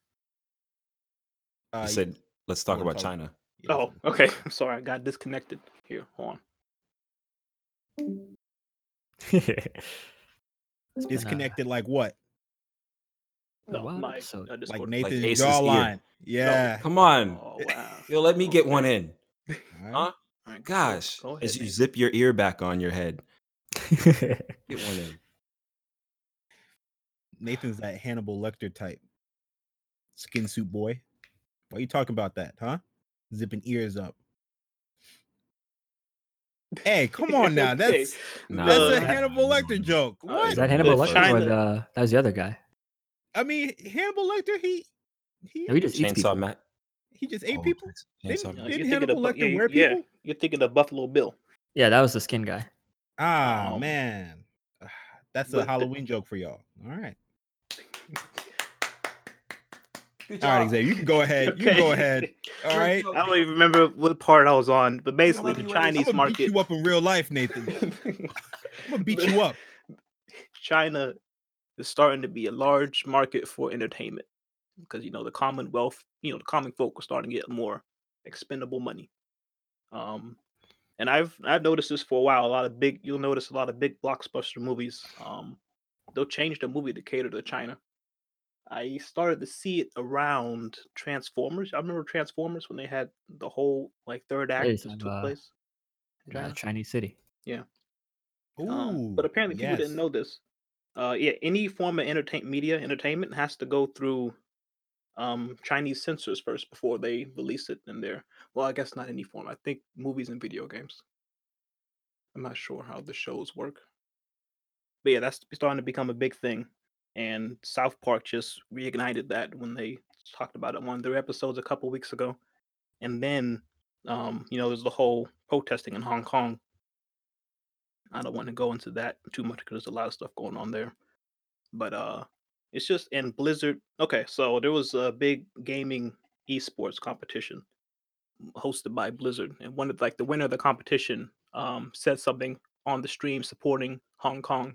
I uh, said, let's talk about talk- China. Yeah. Oh, okay. I'm sorry. I got disconnected. Here, hold on. Disconnected like what? No, wow. my, so, uh, like Nathan's like jawline. Yeah. No, come on. Oh, wow. Yo, let me get okay. one in. All right. Huh? All right, gosh. Go ahead, as you man. Zip your ear back on your head. Get one in. Nathan's that Hannibal Lecter type. Skin suit boy. Why are you talking about that, huh? Zipping ears up. Hey, come on now. That's no, that's a that, Hannibal Lecter joke. What? Is that Hannibal Lecter? China. Or the, uh, that was the other guy. I mean, Hannibal Lecter, he he, no, he just eats Matt. He just ate oh, people? Didn't, no, didn't Hannibal Lecter yeah, wear people? Yeah. You're thinking of Buffalo Bill. Yeah, that was the skin guy. Ah, oh, man. That's a but, Halloween but, joke for y'all. All right. All right, Xavier, you can go ahead. Okay. You can go ahead. All right. I don't even remember what part I was on, but basically the Chinese I'm gonna market. I'm going to beat you up in real life, Nathan. I'm going to beat you up. China is starting to be a large market for entertainment because, you know, the Commonwealth, you know, the common folk are starting to get more expendable money. Um, and I've I've noticed this for a while. A lot of big, you'll notice a lot of big blockbuster movies. Um, they'll change the movie to cater to China. I started to see it around Transformers. I remember Transformers when they had the whole like third act that took uh, place. Yeah, Chinese city. Yeah. Ooh, um, but apparently people yes. didn't know this. Uh, yeah, any form of entertain media entertainment has to go through um, Chinese censors first before they release it in there. Well, I guess not any form. I think movies and video games. I'm not sure how the shows work. But yeah, that's starting to become a big thing. And South Park just reignited that when they talked about it on one of their episodes a couple weeks ago. And then, um, you know, there's the whole protesting in Hong Kong. I don't want to go into that too much because there's a lot of stuff going on there. But uh, it's just in Blizzard. Okay, so there was a big gaming esports competition hosted by Blizzard. And one of like the winner of the competition um, said something on the stream supporting Hong Kong.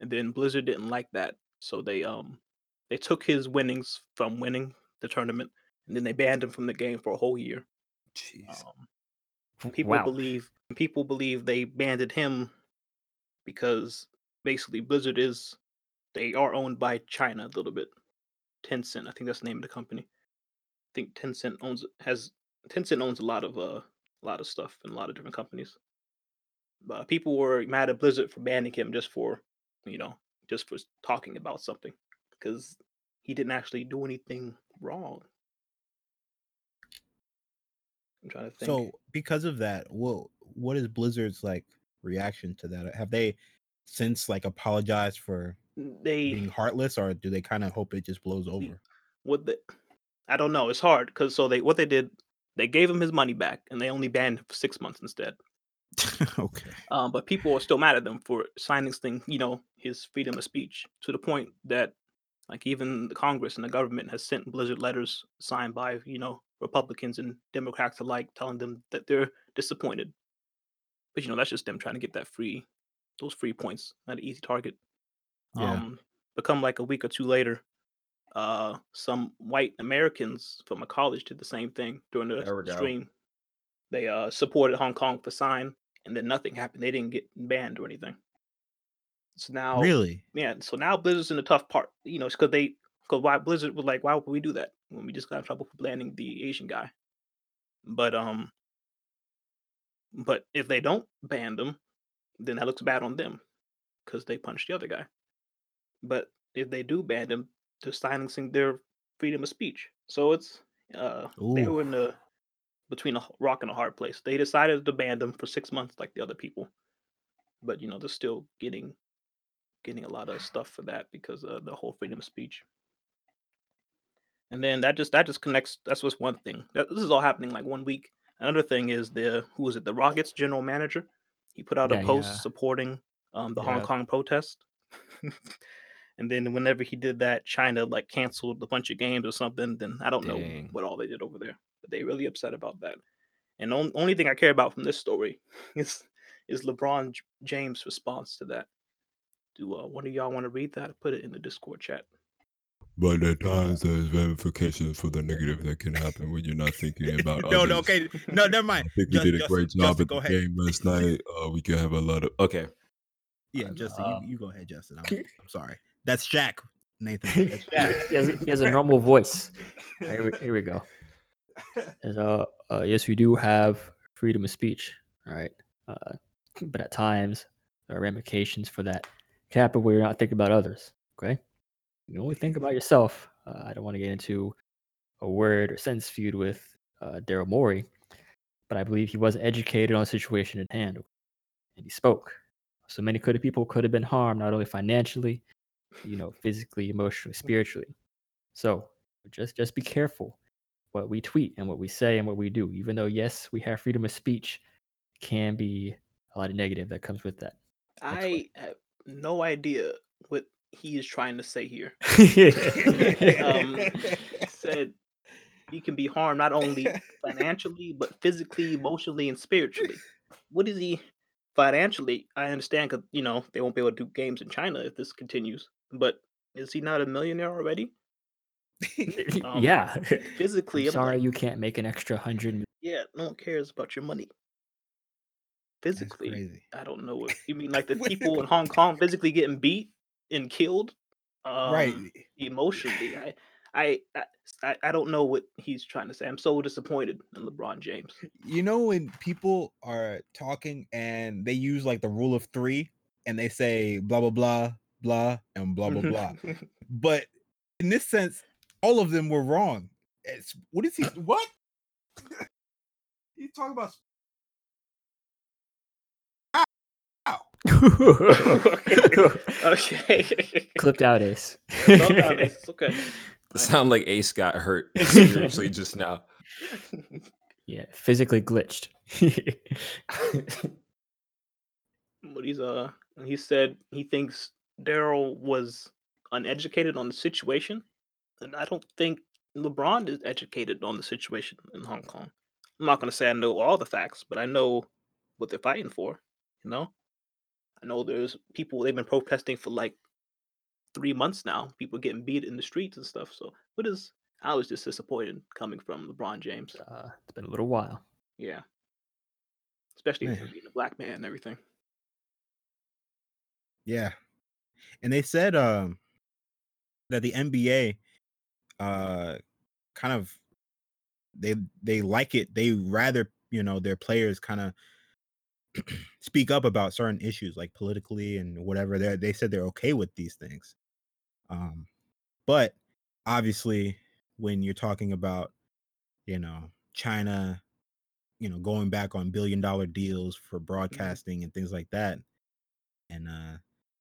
And then Blizzard didn't like that. So they um they took his winnings from winning the tournament, and then they banned him from the game for a whole year. Jeez. Um, people wow. believe people believe they banned him because basically Blizzard is they are owned by China a little bit. Tencent, I think that's the name of the company. I think Tencent owns has Tencent owns a lot of uh a lot of stuff and a lot of different companies. But people were mad at Blizzard for banning him just for you know. just for talking about something because he didn't actually do anything wrong. I'm trying to think. So because of that, what what is Blizzard's like reaction to that? Have they since like apologized for they, being heartless, or do they kind of hope it just blows over? What the, I don't know. It's hard because so they what they did, they gave him his money back and they only banned him for six months instead. Okay. Um, but people are still mad at them for signing thing, you know, his freedom of speech to the point that, like, even the Congress and the government has sent Blizzard letters signed by, you know, Republicans and Democrats alike, telling them that they're disappointed. But you know, that's just them trying to get that free, those free points. Not an easy target. Yeah. Um, become like a week or two later, uh, some white Americans from a college did the same thing during the stream. Go. They uh, supported Hong Kong for sign. And then nothing happened. They didn't get banned or anything. So now, really, yeah. So now Blizzard's in a tough part, you know, because they, because why Blizzard was like, why would we do that when we just got in trouble for banning the Asian guy? But um, but if they don't ban them, then that looks bad on them, because they punched the other guy. But if they do ban them, they're silencing their freedom of speech. So it's uh, Ooh. they were in the. between a rock and a hard place. They decided to ban them for six months like the other people. But, you know, they're still getting getting a lot of stuff for that because of the whole freedom of speech. And then that just that just connects. That's just one thing. That, this is all happening like one week. Another thing is the, who was it, the Rockets general manager? He put out yeah, a post yeah. supporting um, the yeah. Hong Kong protest. And then whenever he did that, China like canceled a bunch of games or something. Then I don't Dang. know what all they did over there. But they really upset about that. And the on, only thing I care about from this story is is LeBron James' response to that. Do uh, one of y'all want to read that? Put it in the Discord chat. But at times there's ramifications for the negative that can happen when you're not thinking about no, others. No, okay. No, never mind. I think just, you did a just, great job Justin, at the game last night. Uh, we could have a lot of... Okay. Yeah, Justin, uh, you, you go ahead, Justin. I'm, I'm sorry. That's Shaq, Nathan. That's Shaq. he, has, he has a normal voice. Here we, here we go. And, uh, uh, yes, we do have freedom of speech, all right? Uh, but at times, there are ramifications for that. Cap, where you're not thinking about others, okay? You only think about yourself. Uh, I don't want to get into a word or sentence feud with uh, Daryl Morey, but I believe he was educated on the situation at hand, and he spoke. So many could have people could have been harmed, not only financially, you know, physically, emotionally, spiritually. So just just be careful what we tweet and what we say and what we do. Even though, yes, we have freedom of speech, can be a lot of negative that comes with that. Next I one. Have no idea what he is trying to say here. um, said he can be harmed not only financially, but physically, emotionally, and spiritually. What is he financially? I understand because, you know, they won't be able to do games in China if this continues. But is he not a millionaire already? Um, yeah. Physically. I'm sorry, I'm like, you can't make an extra hundred. Yeah, no one cares about your money. Physically, I don't know what you mean. Like the people in Hong Kong physically getting beat and killed, um, right? Emotionally, I, I, I, I don't know what he's trying to say. I'm so disappointed in LeBron James. You know, when people are talking and they use like the rule of three, and they say blah blah blah blah and blah blah blah, but in this sense, all of them were wrong. It's what is he? What you talking about? Okay. Clipped out Ace. It's okay. The sound like Ace got hurt seriously just now. Yeah, physically glitched. But he's uh, he said he thinks Daryl was uneducated on the situation, and I don't think LeBron is educated on the situation in Hong Kong. I'm not gonna say I know all the facts, but I know what they're fighting for. You know. I know there's people, they've been protesting for like three months now. People getting beat in the streets and stuff. So what is, I was just disappointed coming from LeBron James. Uh, it's been a little while. Yeah. Especially man. Being a black man and everything. Yeah. And they said um, that the N B A uh, kind of, they they like it. They rather, you know, their players kind of speak up about certain issues like politically and whatever. They they said they're okay with these things, um, but obviously when you're talking about, you know, China, you know, going back on billion dollar deals for broadcasting mm-hmm. and things like that, and uh,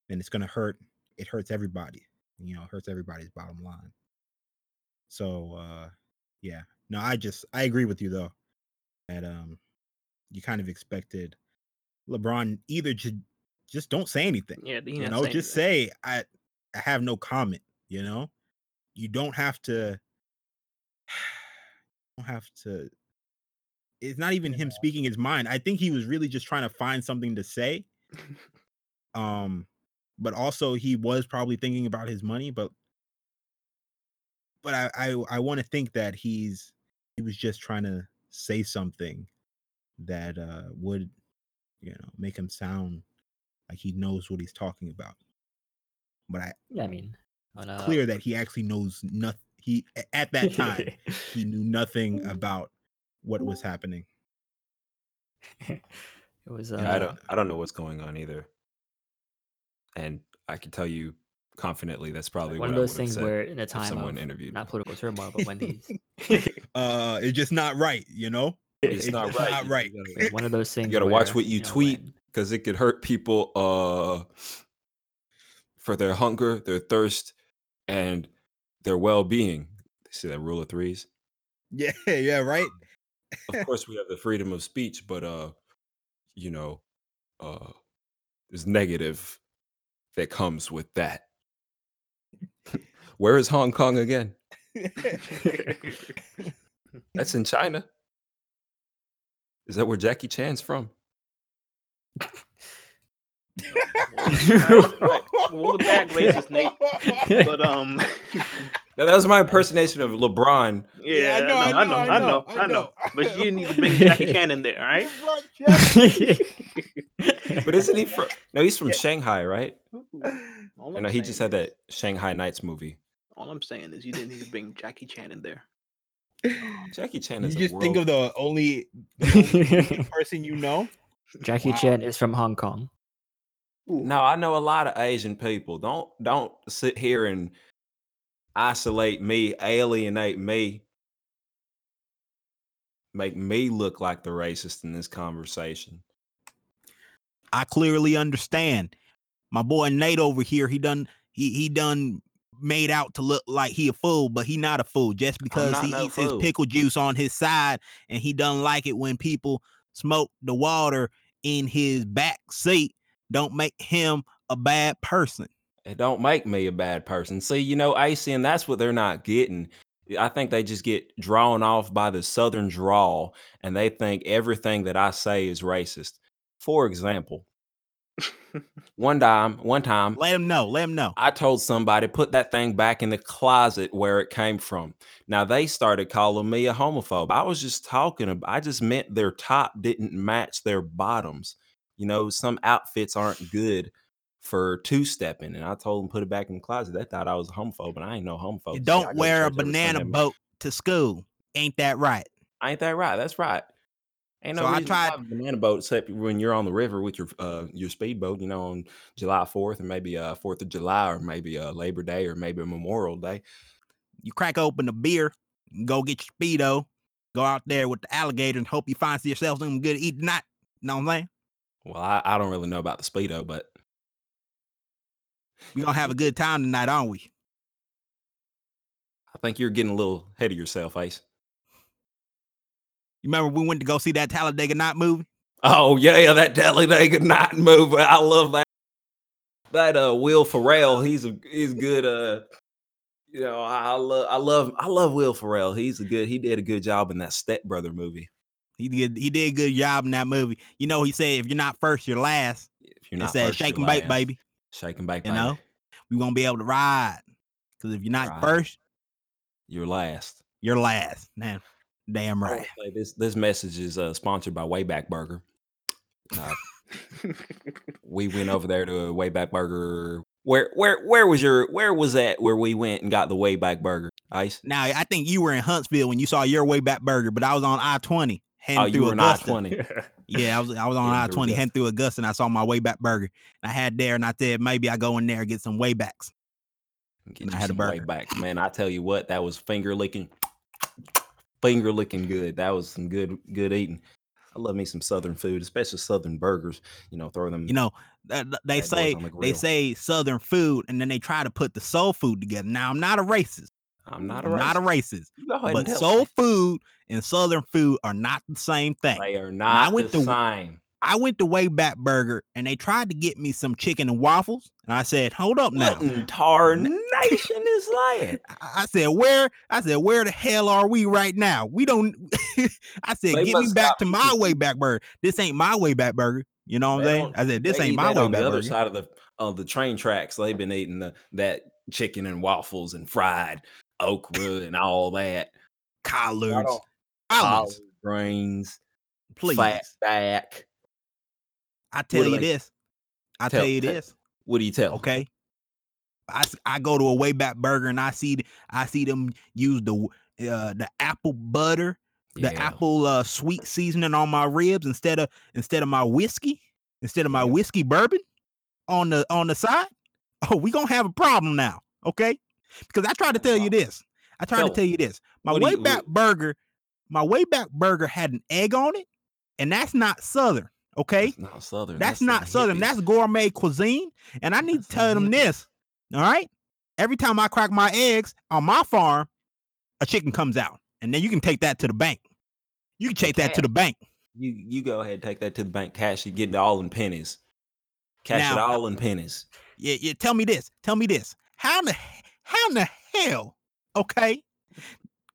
then it's gonna hurt. It hurts everybody. You know, it hurts everybody's bottom line. So uh, yeah, no, I just I agree with you though that um, you kind of expected LeBron either just just don't say anything. Yeah, you know, just anything. say I I have no comment, you know? You don't have to don't have to it's not even him speaking his mind. I think he was really just trying to find something to say. um but also he was probably thinking about his money, but but I I, I want to think that he's he was just trying to say something that uh would you know, make him sound like he knows what he's talking about. But I, yeah, I mean, on, uh, clear that he actually knows nothing. He at that time he knew nothing about what was happening. It was. Uh, yeah, I don't. I don't know what's going on either. And I can tell you confidently that's probably one what of those things where, in a time someone of interviewed not political turmoil, but when he's uh, it's just not right, you know. It's, it's not right. Not right. It's one of those things. You gotta where, watch what you, you know, tweet because it could hurt people uh, for their hunger, their thirst, and their well-being. See that rule of threes? Yeah, yeah, right. Of course, we have the freedom of speech, but uh, you know, uh, there's negative that comes with that. Where is Hong Kong again? That's in China. Is that where Jackie Chan's from? We'll back racist, Nate. But um, now, that was my impersonation of LeBron. Yeah, I know, I know, I know, I know. But you need to bring Jackie Chan in there, all right? But isn't he from? No, he's from Shanghai, right? I know he just had that Shanghai Nights movie. All I'm saying is you didn't need to bring Jackie Chan in there. Jackie Chan is you just world. Think of the only, the only person you know. Jackie wow. Chan is from Hong Kong. Ooh. No, I know a lot of Asian people. Don't don't sit here and isolate me, alienate me. make me look like the racist in this conversation. I clearly understand. My boy Nate over here, he done he he done made out to look like he a fool, but he not a fool just because he no eats fool. his pickle juice on his side, and he done like it when people smoke the water in his back seat. Don't make him a bad person. It don't make me a bad person. See, you know, A C, and that's what they're not getting. I think they just get drawn off by the Southern drawl, and they think everything that I say is racist. For example, one time, one time, let him know, let him know. I told somebody, put that thing back in the closet where it came from. Now they started calling me a homophobe. I was just talking about, I just meant their top didn't match their bottoms. You know, some outfits aren't good for two-stepping, and I told them put it back in the closet. They thought I was a homophobe, and I ain't no homophobe. You don't wear a banana boat to school. Ain't that right? Ain't that right? That's right. Ain't no so I tried a banana boat except when you're on the river with your uh, your speedboat, you know, on July fourth and maybe uh Fourth of July or maybe a uh, Labor Day or maybe Memorial Day. You crack open a beer, go get your speedo, go out there with the alligator, and hope you find yourself something good to eat tonight. You know what I'm saying? Well, I, I don't really know about the speedo, but we're gonna have a good time tonight, aren't we? I think you're getting a little ahead of yourself, Ace. You remember we went to go see that Talladega Night movie? Oh, yeah, that Talladega Night movie. I love that. That uh, Will Ferrell, he's a, he's good. Uh, you know, I love, I love, I love Will Ferrell. He's a good. He did a good job in that Step Brother movie. He did. He did a good job in that movie. You know, he said, "If you're not first, you're last." If you're not said, first, shake and bake, baby. Shake and bake, baby. You know, we won't be able to ride because if you're not ride. first, you're last. You're last, man. Damn right. This this message is uh, sponsored by Wayback Burger. Uh, we went over there to a Wayback Burger. Where where where was your where was that where we went and got the Wayback Burger? Ice. Now I think you were in Huntsville when you saw your Wayback Burger, but I was on I twenty heading oh, through you were Augusta. On I twenty. Yeah, I was I was on I twenty heading through Augusta, and I saw my Wayback Burger. And I had there, and I said maybe I go in there and get some Waybacks. Get and I had some a burger. Waybacks, man. I tell you what, that was finger licking. Finger looking good. That was some good, good eating. I love me some Southern food, especially Southern burgers. You know, throw them. You know, th- th- they say the they say Southern food, and then they try to put the soul food together. Now, I'm not a racist. I'm not a I'm racist. Not a racist. No, but soul food and Southern food are not the same thing. They are not I went the to, same. I went to Wayback Burger, and they tried to get me some chicken and waffles, and I said, "Hold up now, what tarnation is lying." I said, "Where?" I said, "Where the hell are we right now? We don't." I said, they "Get me back to my Wayback Burger. This ain't my Wayback Burger." You know what I'm saying? I said, "This ain't my Wayback Burger." On the other side of the of the train tracks, they've been eating the, that chicken and waffles and fried okra and all that, collards, collard greens, please, flatback. I tell you this. I tell you this. What do you tell? Okay. I, I go to a Wayback Burger and I see I see them use the uh, the apple butter, the yeah. apple uh, sweet seasoning on my ribs instead of instead of my whiskey, instead of my whiskey bourbon on the on the side. Oh, we gonna have a problem now, okay? Because I tried to tell you this. I tried tell to tell you this. My Wayback Burger, my Wayback Burger had an egg on it, and that's not Southern. Okay, that's not Southern. That's, that's not Southern. Hippies. That's gourmet cuisine. And I need that's to tell them this. All right. Every time I crack my eggs on my farm, a chicken comes out, and then you can take that to the bank. You can take that to the bank. You you go ahead, take that to the bank, cash it, get it all in pennies. Cash now, it all in pennies. Yeah, yeah. Tell me this. Tell me this. How in the how in the hell? Okay,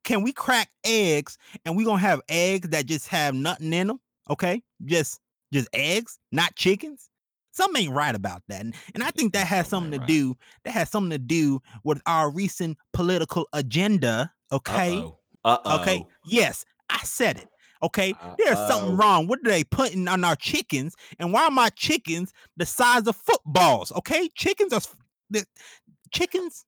can we crack eggs and we gonna have eggs that just have nothing in them? Okay, just. Just eggs, not chickens. Something ain't right about that. And, and I think that has something to do, that has something to do with our recent political agenda. Okay. Uh-oh. Uh-oh. Okay. Yes, I said it. Okay. Uh-oh. There's something wrong. What are they putting on our chickens? And why are my chickens the size of footballs? Okay. Chickens are the chickens.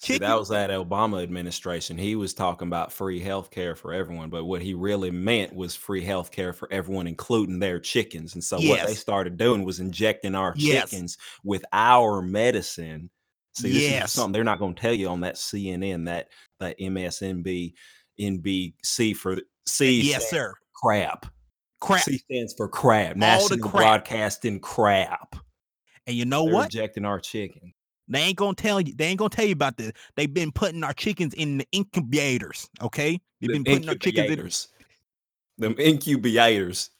See, that was that Obama administration. He was talking about free health care for everyone, but what he really meant was free health care for everyone, including their chickens. And so yes. what they started doing was injecting our yes. chickens with our medicine. See, this yes. is something they're not going to tell you on that C N N, that, that M S N B N B C for C yes, sir. Crap. Crap. C stands for crap. National crap. Broadcasting crap. And you know They're what? Rejecting our chicken. They ain't gonna tell you. They ain't gonna tell you about this. They've been putting our chickens in the incubators. Okay, they've been the putting our chickens in them incubators.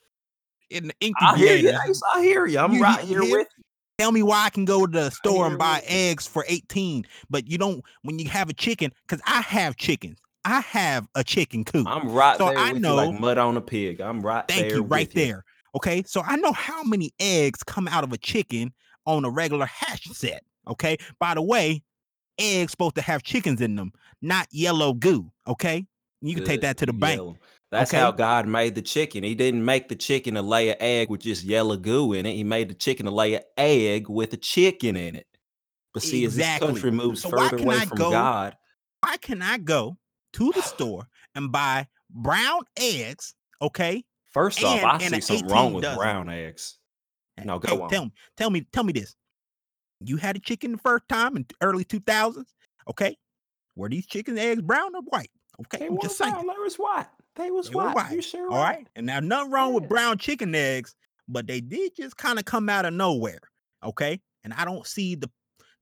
In the incubators. I hear you. I hear you. I'm you, right here with you. Tell me why I can go to the store and buy eggs for eighteen, but you don't when you have a chicken. Because I have chickens. I have a chicken coop. I'm right so there. I with know you like mud on a pig. I'm right. Thank there you. With right you. There. Okay, so I know how many eggs come out of a chicken on a regular hatch set. Okay. By the way, eggs supposed to have chickens in them, not yellow goo. Okay. You can Good take that to the bank. Yellow. That's okay? How God made the chicken. He didn't make the chicken to lay an egg with just yellow goo in it. He made the chicken to lay an egg with a chicken in it. But see, exactly. As this country moves so further away I from go, God, why can I go to the store and buy brown eggs? Okay. First off, I see something wrong with dozen. Brown eggs. No, go hey, on. Tell me, tell me, tell me this. You had a chicken the first time in early two thousands, okay? Were these chicken eggs brown or white? Okay, they were just saying. They was white. They was they white. white. You sure? All right. right. And now nothing wrong yeah. with brown chicken eggs, but they did just kind of come out of nowhere, okay? And I don't see the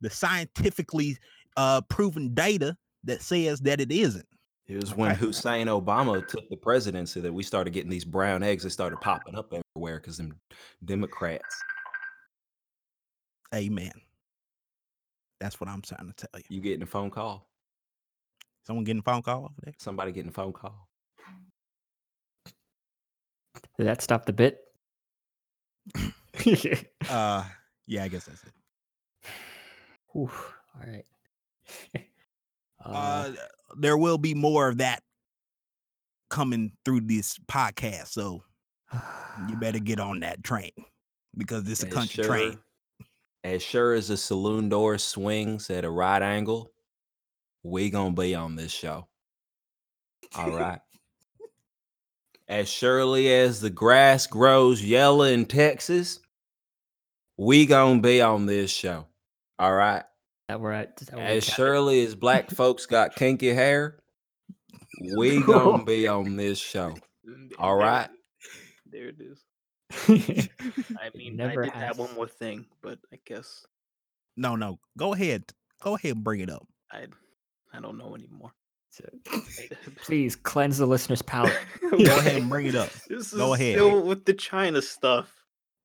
the scientifically uh, proven data that says that it isn't. It was when right. Hussein Obama took the presidency that we started getting these brown eggs that started popping up everywhere because them Democrats. Amen. That's what I'm trying to tell you. You getting a phone call? Someone getting a phone call over there? Somebody getting a phone call. Did that stop the bit? uh, yeah, I guess that's it. Whew, all right. uh, uh, there will be more of that coming through this podcast, so you better get on that train because it's a country sure. train. As sure as the saloon door swings at a right angle, we gonna be on this show. All right. As surely as the grass grows yellow in Texas, we gonna be on this show. All right. That we're at, that we're as surely as black folks got kinky hair, we gonna be on this show. All right. There it is. I mean, Never I did asked. Have one more thing, but I guess no, no. Go ahead, go ahead, and bring it up. I, I don't know anymore. Please cleanse the listener's palate. Go ahead and bring it up. This go is ahead. Still with the China stuff.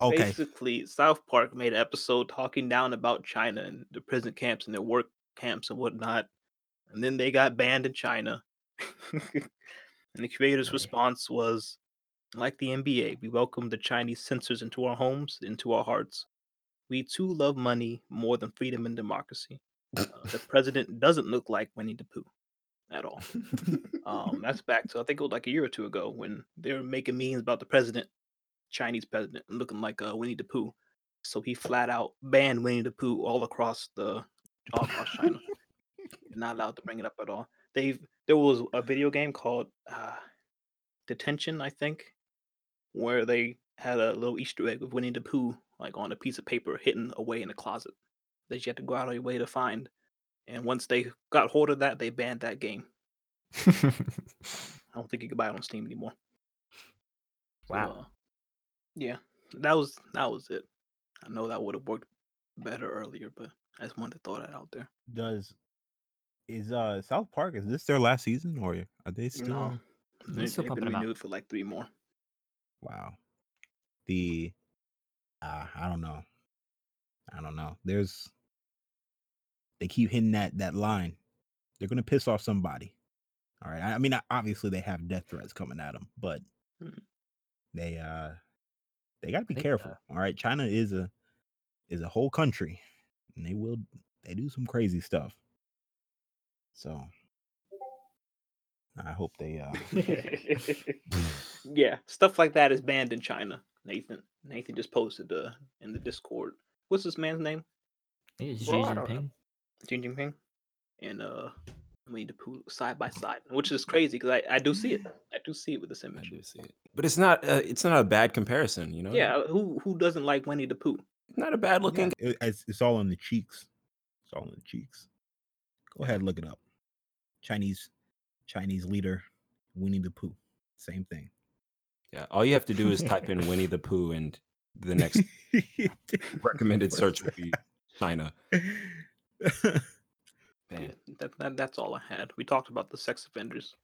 Okay. Basically, South Park made an episode talking down about China and the prison camps and their work camps and whatnot, and then they got banned in China. And the creator's response was. Like the N B A, we welcome the Chinese censors into our homes, into our hearts. We too love money more than freedom and democracy. Uh, the president doesn't look like Winnie the Pooh at all. um, that's back to, I think it was like a year or two ago when they were making memes about the president, Chinese president, looking like uh, Winnie the Pooh. So he flat out banned Winnie the Pooh all across the all across China. Not allowed to bring it up at all. They've There was a video game called uh, Detention, I think. Where they had a little Easter egg of Winnie the Pooh, like on a piece of paper hidden away in a closet that you had to go out of your way to find. And once they got hold of that, they banned that game. I don't think you could buy it on Steam anymore. Wow. So, uh, yeah, that was that was it. I know that would have worked better earlier, but I just wanted to throw that out there. Does is uh South Park? Is this their last season, or are they still? No, they're still they've been renewed for like three more. Wow. The, uh, I don't know. I don't know. There's, they keep hitting that, that line. They're going to piss off somebody. All right. I, I mean, obviously they have death threats coming at them, but they, uh, they got to be they, careful. Uh, all right. China is a, is a whole country and they will, they do some crazy stuff. So I hope they, uh, yeah, stuff like that is banned in China. Nathan, Nathan just posted uh, in the Discord. What's this man's name? It's well, Xi Jinping. Xi Jinping, and uh, Winnie the Pooh side by side, which is crazy because I, I do see it. I do see it with this image. I do see it, but it's not uh, it's not a bad comparison, you know. Yeah, who who doesn't like Winnie the Pooh? Not a bad looking. Yeah, it's, it's all on the cheeks. It's all on the cheeks. Go ahead, look it up. Chinese Chinese leader Winnie the Pooh. Same thing. Yeah, all you have to do is type in Winnie the Pooh and the next recommended search would be China. Man, that, that that's all I had. We talked about the sex offenders.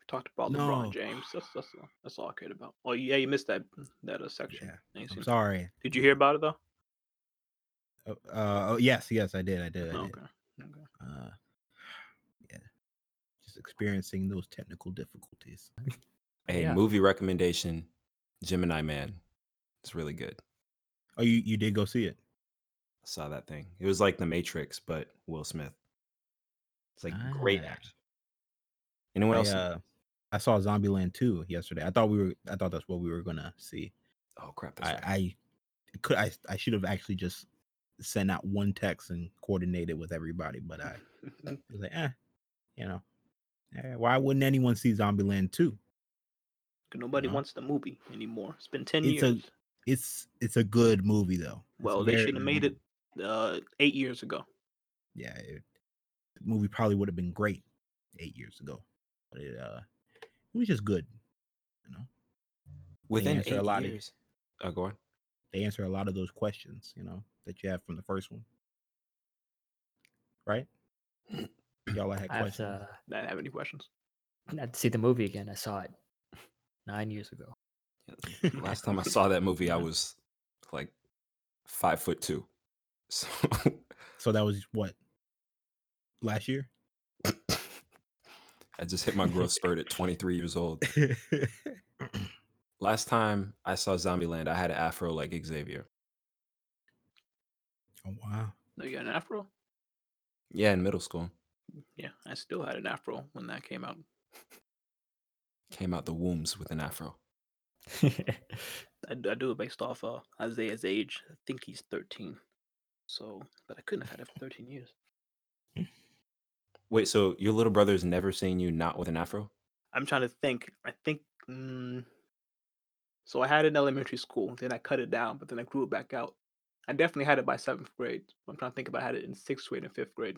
We talked about no. LeBron James. That's that's all, that's all I cared about. Oh yeah, you missed that that uh, section. Yeah, I'm sorry. It. Did you hear about it though? Uh, uh oh yes, yes I did. I did. I okay. Did. Okay. Uh, yeah, just experiencing those technical difficulties. Hey, yeah. Movie recommendation, Gemini Man. It's really good. Oh, you, you did go see it? I saw that thing. It was like The Matrix, but Will Smith. It's like ah. great action. Anyone I, else? Uh, I saw Zombieland two yesterday. I thought we were. I thought that's what we were gonna see. Oh crap! That's I, right. I could. I I should have actually just sent out one text and coordinated with everybody, but I was like, eh, you know, eh, why wouldn't anyone see Zombieland two? Nobody no. wants the movie anymore. It's been ten it's years. A, it's it's a good movie though. It's well, they should have made it uh, eight years ago. Yeah, it, the movie probably would have been great eight years ago, but it uh, it was just good. You know, within eight a lot years. Of, oh, go on. They answer a lot of those questions, you know, that you have from the first one, right? Y'all had questions. I, have to, I didn't have any questions. I had to see the movie again. I saw it Nine years ago. Last time I saw that movie, I was like five foot two. So, so that was what? Last year? I just hit my growth spurt at twenty-three years old. Last time I saw Zombieland, I had an afro like Xavier. Oh, wow. No, you got an afro? Yeah, in middle school. Yeah, I still had an afro when that came out. Came out the wombs with an afro. I, I do it based off uh, Isaiah's age. I think he's thirteen. So, but I couldn't have had it for thirteen years. Wait, so your little brother's never seen you not with an afro? I'm trying to think. I think. Um, so I had it in elementary school. Then I cut it down, but then I grew it back out. I definitely had it by seventh grade. I'm trying to think if I had it in sixth grade and fifth grade.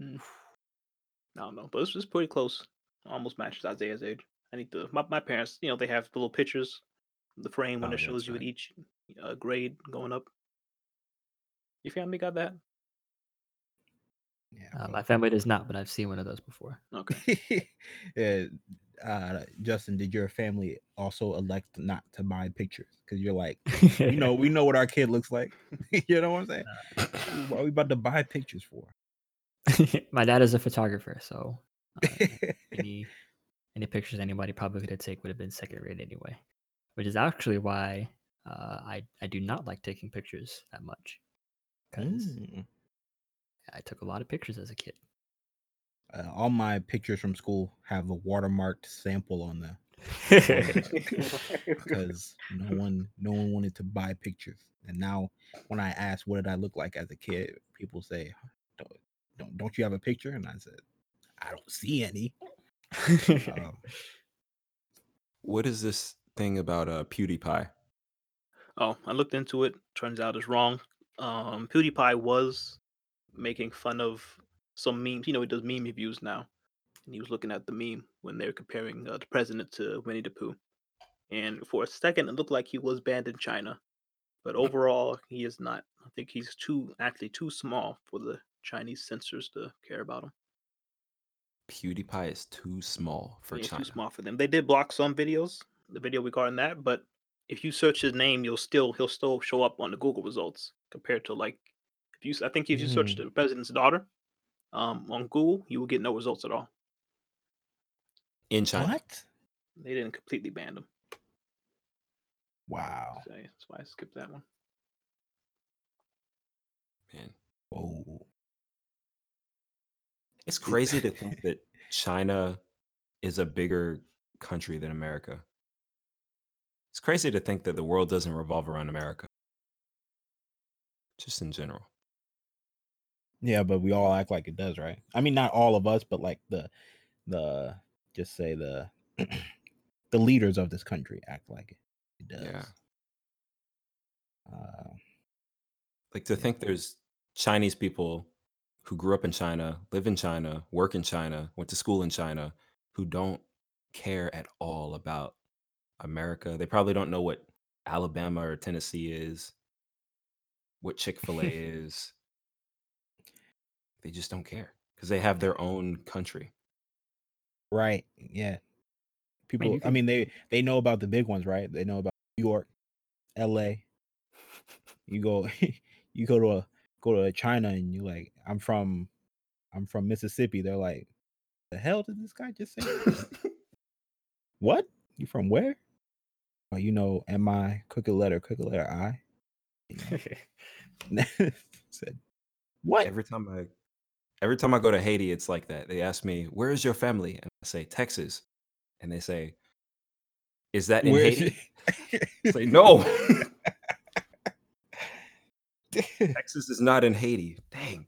Mm. I don't know, but it's, it's pretty close. Almost matches Isaiah's age. I need to. My, my parents, you know, they have the little pictures, the frame when oh, it shows you right. at each uh, grade going up. Your family got that? Yeah, uh, my family does not, but I've seen one of those before. Okay. yeah, uh, Justin, did your family also elect not to buy pictures? Because you're like, you know, we know what our kid looks like. You know what I'm saying? Uh, what are we about to buy pictures for? My dad is a photographer, so. Uh, any, any pictures anybody probably could have taken would have been second rate anyway, which is actually why uh, I, I do not like taking pictures that much, because mm. I took a lot of pictures as a kid. Uh, all my pictures from school have a watermarked sample on them because no one no one wanted to buy pictures. And now when I ask what did I look like as a kid, people say, don't don't, don't you have a picture? And I said, I don't see any. um, what is this thing about uh, PewDiePie? Oh, I looked into it. Turns out it's wrong. Um, PewDiePie was making fun of some memes. You know, he does meme reviews now. And he was looking at the meme when they were comparing uh, the president to Winnie the Pooh. And for a second, it looked like he was banned in China. But overall, he is not. I think he's too, actually too small for the Chinese censors to care about him. PewDiePie is too small for yeah, China. Too small for them. They did block some videos, the video regarding that, but if you search his name, you'll still he'll still show up on the Google results compared to like if you I think if you mm. search the president's daughter um, on Google, you will get no results at all. In China, what? They didn't completely ban them. Wow. So that's why I skipped that one. Man. Oh. It's crazy to think that China is a bigger country than America. It's crazy to think that the world doesn't revolve around America. Just in general. Yeah, but we all act like it does, right? I mean, not all of us, but like the, the just say the the leaders of this country act like it, it does. Yeah. Uh, like to yeah. think there's Chinese people who grew up in China, live in China, work in China, went to school in China, who don't care at all about America. They probably don't know what Alabama or Tennessee is, what Chick-fil-A is. They just don't care because they have their own country. Right. Yeah. People, I mean, can, I mean, they, they know about the big ones, right? They know about New York, L A. You go, you go to a, go to China and you like, I'm from, I'm from Mississippi. They're like, the hell did this guy just say? What? You from where? Oh, you know, am I crooked letter, crooked letter I? You know. Said, what? Every time I, every time I go to Haiti, it's like that. They ask me, "Where is your family?" And I say, "Texas." And they say, "Is that in Where Haiti?" I say, "No." Texas is not in Haiti. Dang.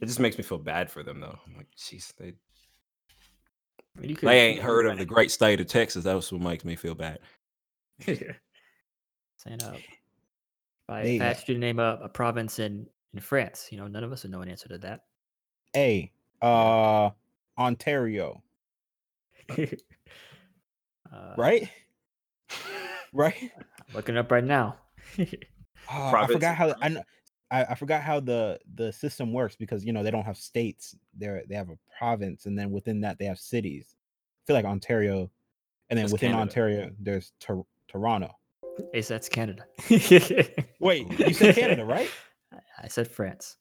It just makes me feel bad for them, though. I'm like, jeez, they, you could, they ain't heard of the great state of Texas. That's what makes me feel bad. Sign up. If I hey. asked you to name a, a province in, in France, you know, none of us would know an answer to that. A. Uh, Ontario. uh, right? Right? I'm looking it up right now. uh, I forgot how... I know, I, I forgot how the, the system works because, you know, they don't have states. They they have a province, and then within that, they have cities. I feel like Ontario, and then that's within Canada. Ontario, there's Tor- Toronto. Hey, so that's Canada. Wait, you said Canada, right? I said France.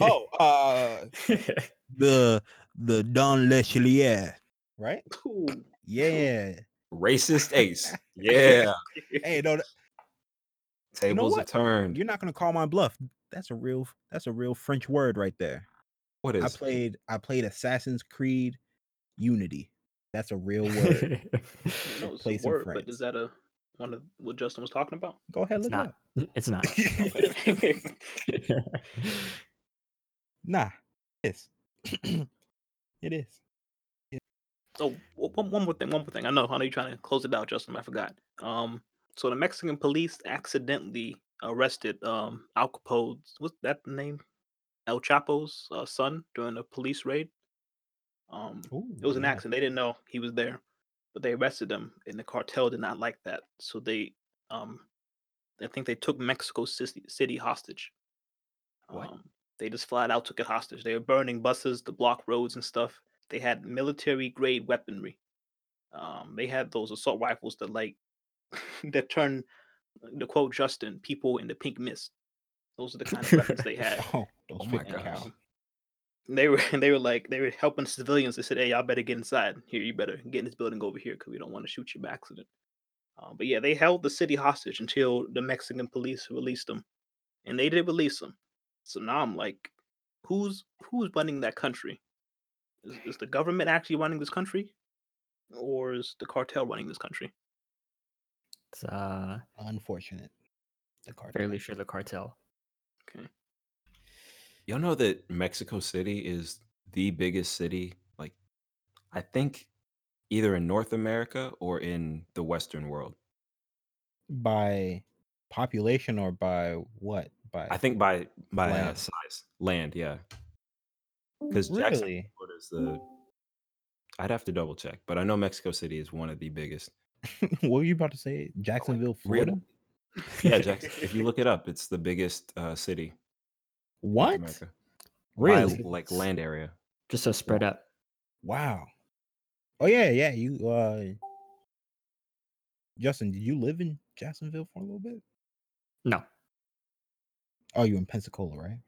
Oh, uh, the the Don Lechelier, right? Ooh. Yeah. Racist ace. Yeah. Hey, no. Tables you know are turned. You're not gonna call my bluff. That's a real. That's a real French word right there. What is? I played. It? I played Assassin's Creed Unity. That's a real word. No, it's a word, but is that a one of what Justin was talking about? Go ahead. It's look not. It up. It's not. Nah. It's. It is. It. Oh, one, one more thing. One more thing. I know. I know you're trying to close it out, Justin. I forgot. Um. So the Mexican police accidentally arrested um, Al Capone's, what's that name? El Chapo's uh, son during a police raid. Um, Ooh, it was an accident. They didn't know he was there, but they arrested him, and the cartel did not like that. So they, um, I think they took Mexico City hostage. What? Um, they just flat out took it hostage. They were burning buses to block roads and stuff. They had military-grade weaponry. Um, they had those assault rifles that, like, that turn, to quote Justin, people into pink mist. Those are the kind of weapons they had. Oh, oh my gosh. They were they were like they were helping civilians. They said, "Hey, y'all better get inside. Here, you better get in this building over here because we don't want to shoot you by accident." Uh, but yeah, they held the city hostage until the Mexican police released them, and they did release them. So now I'm like, who's who's running that country? Is, is the government actually running this country, or is the cartel running this country? It's uh, unfortunate. The cartel. Fairly sure the cartel. Okay. Y'all know that Mexico City is the biggest city, like, I think either in North America or in the Western world. By population or by what? By I think by by land. Uh, size. Land, yeah. Because really? Jacksonville is the... I'd have to double check, but I know Mexico City is one of the biggest. What were you about to say? Jacksonville, Florida? Yeah, Jackson. If you look it up, it's the biggest uh, city. What? Really? By, like, land area. Just so spread wow. out. Wow. Oh, yeah, yeah. You, uh... Justin, did you live in Jacksonville for a little bit? No. Oh, you in Pensacola, right?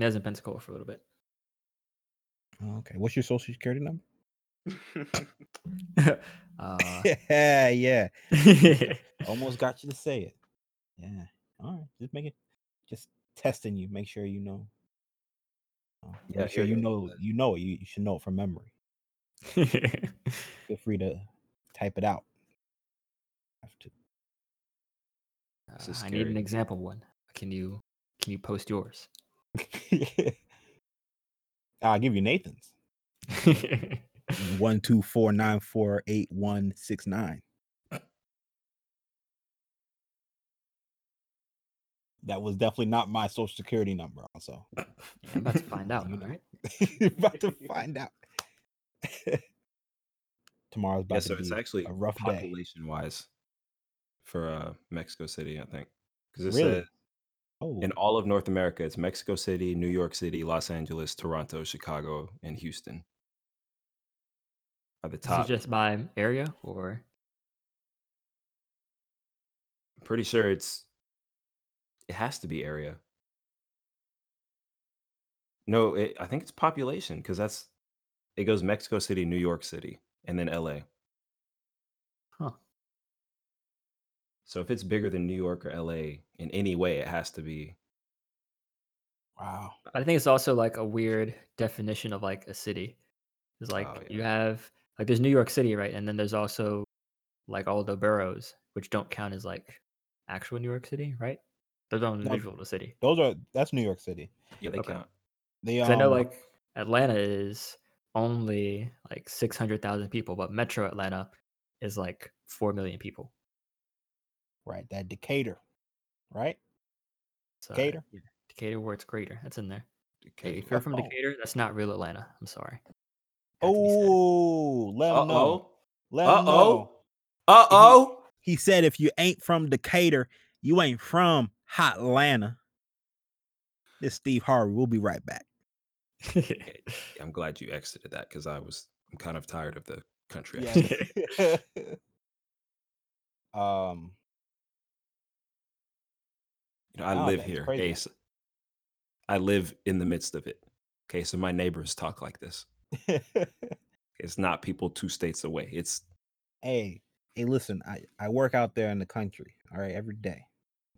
I was in Pensacola for a little bit. Okay. What's your social security number? uh, yeah, yeah. Almost got you to say it. Yeah. All right. Just make it. Just testing you. Make sure you know. Uh, yeah, make sure you know. You know it. You, you should know it from memory. Feel free to type it out. I, have to. Uh, I need an example one. Can you? Can you post yours? I'll give you Nathan's. One two four nine four eight one six nine. That was definitely not my social security number. Also, yeah, I'm about to find out. All right, about to find out. tomorrow's about yeah, so to be it's actually a rough population day. Wise for uh, Mexico City, I think. Because it really? said oh. in all of North America, it's Mexico City, New York City, Los Angeles, Toronto, Chicago, and Houston. At the top. Is it just by area or? I'm pretty sure it's it has to be area. No, it, I think it's population because that's it goes Mexico City, New York City, and then L A. Huh. So if it's bigger than New York or L A in any way, it has to be. Wow. I think it's also like a weird definition of like a city. It's like oh, yeah. you have like there's New York City, right? And then there's also like all the boroughs, which don't count as like actual New York City, right? Those are individual to city. Those are that's New York City. Yeah, they okay. count. They, um, I know like Atlanta is only like six hundred thousand people, but Metro Atlanta is like four million people. Right. That Decatur, right? So, Decatur? Yeah. Decatur where it's greater. That's in there. Decatur. Hey, if you're from oh. Decatur, that's not real Atlanta. I'm sorry. Oh, let him know. Let him know. Uh-oh. He, he said if you ain't from Decatur, you ain't from Hotlanta. This is Steve Harvey. We'll be right back. I'm glad you exited that because I was I'm kind of tired of the country. Yeah. um, you know, I oh, live here. Okay, so I live in the midst of it. Okay, so my neighbors talk like this. It's not people two states away. It's hey, hey, listen. I I work out there in the country. All right, every day.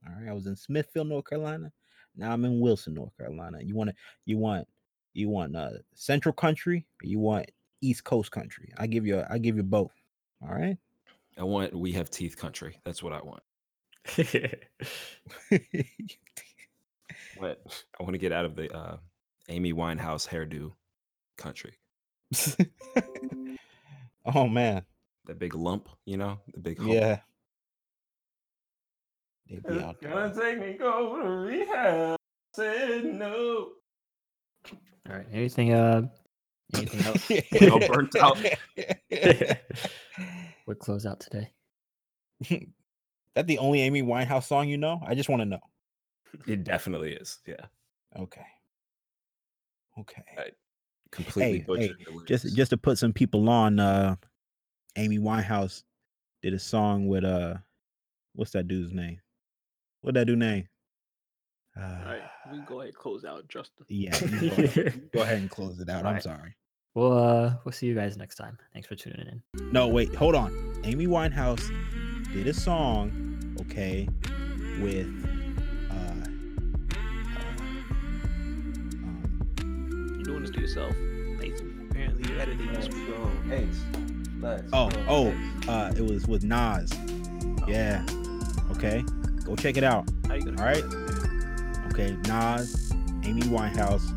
All right, I was in Smithfield, North Carolina. Now I'm in Wilson, North Carolina. You want to, you want. You want uh, Central Country? Or you want East Coast Country? I give you, I give you both. All right. I want. We have teeth country. That's what I want. But I want to get out of the uh, Amy Winehouse hairdo country. Oh man, that big lump. You know, the big hump. Yeah. They be out there. Gonna take me go to rehab. Said no. All right. Anything? Uh, anything else? You know, burnt out. We'll close out today. That the only Amy Winehouse song you know? I just want to know. It definitely is. Yeah. Okay. Okay. I completely hey, butchered hey, the lyrics. Just just to put some people on. Uh, Amy Winehouse did a song with uh, what's that dude's name? What that dude name? Uh, All right, we can go ahead and close out, Justin. Yeah, you go, ahead. Go ahead and close it out. All I'm right. sorry. Well, uh, we'll see you guys next time. Thanks for tuning in. No, wait, hold on. Amy Winehouse did a song, okay, with uh, uh um, you're doing this to yourself. Thanks. Apparently, you're editing this. Let's go. Oh, oh, uh, it was with Nas. Oh. Yeah. Okay, go check it out. How you gonna All right. It? Okay, Nas, Amy Winehouse,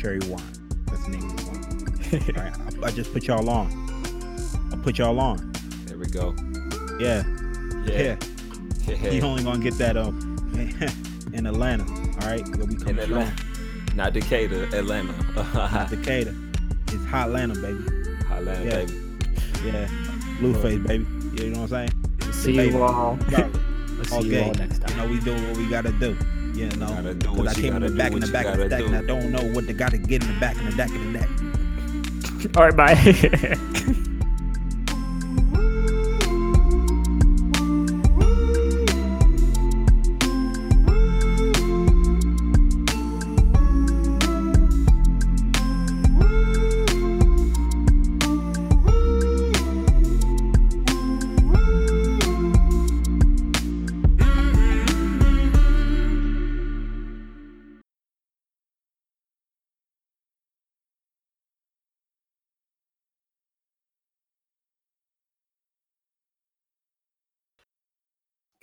Cherry Wine. That's the name of the song. All right, I, I just put y'all on. I put y'all on. There we go. Yeah. Yeah. yeah. yeah. You only gonna get that um in Atlanta. All right, we'll be coming strong. Not Decatur, Atlanta. Not Decatur. It's Hotlanta, baby. Hotlanta, yeah. baby. Yeah. Blueface, baby. You know what I'm saying? See you baby. all. Let's okay. see you all next time. You know we do what we gotta do. Yeah, no. Because I came in the back in the back of the deck, and I don't know what they gotta get in the back in the deck in the deck. All right, bye.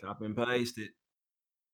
Copy and paste it.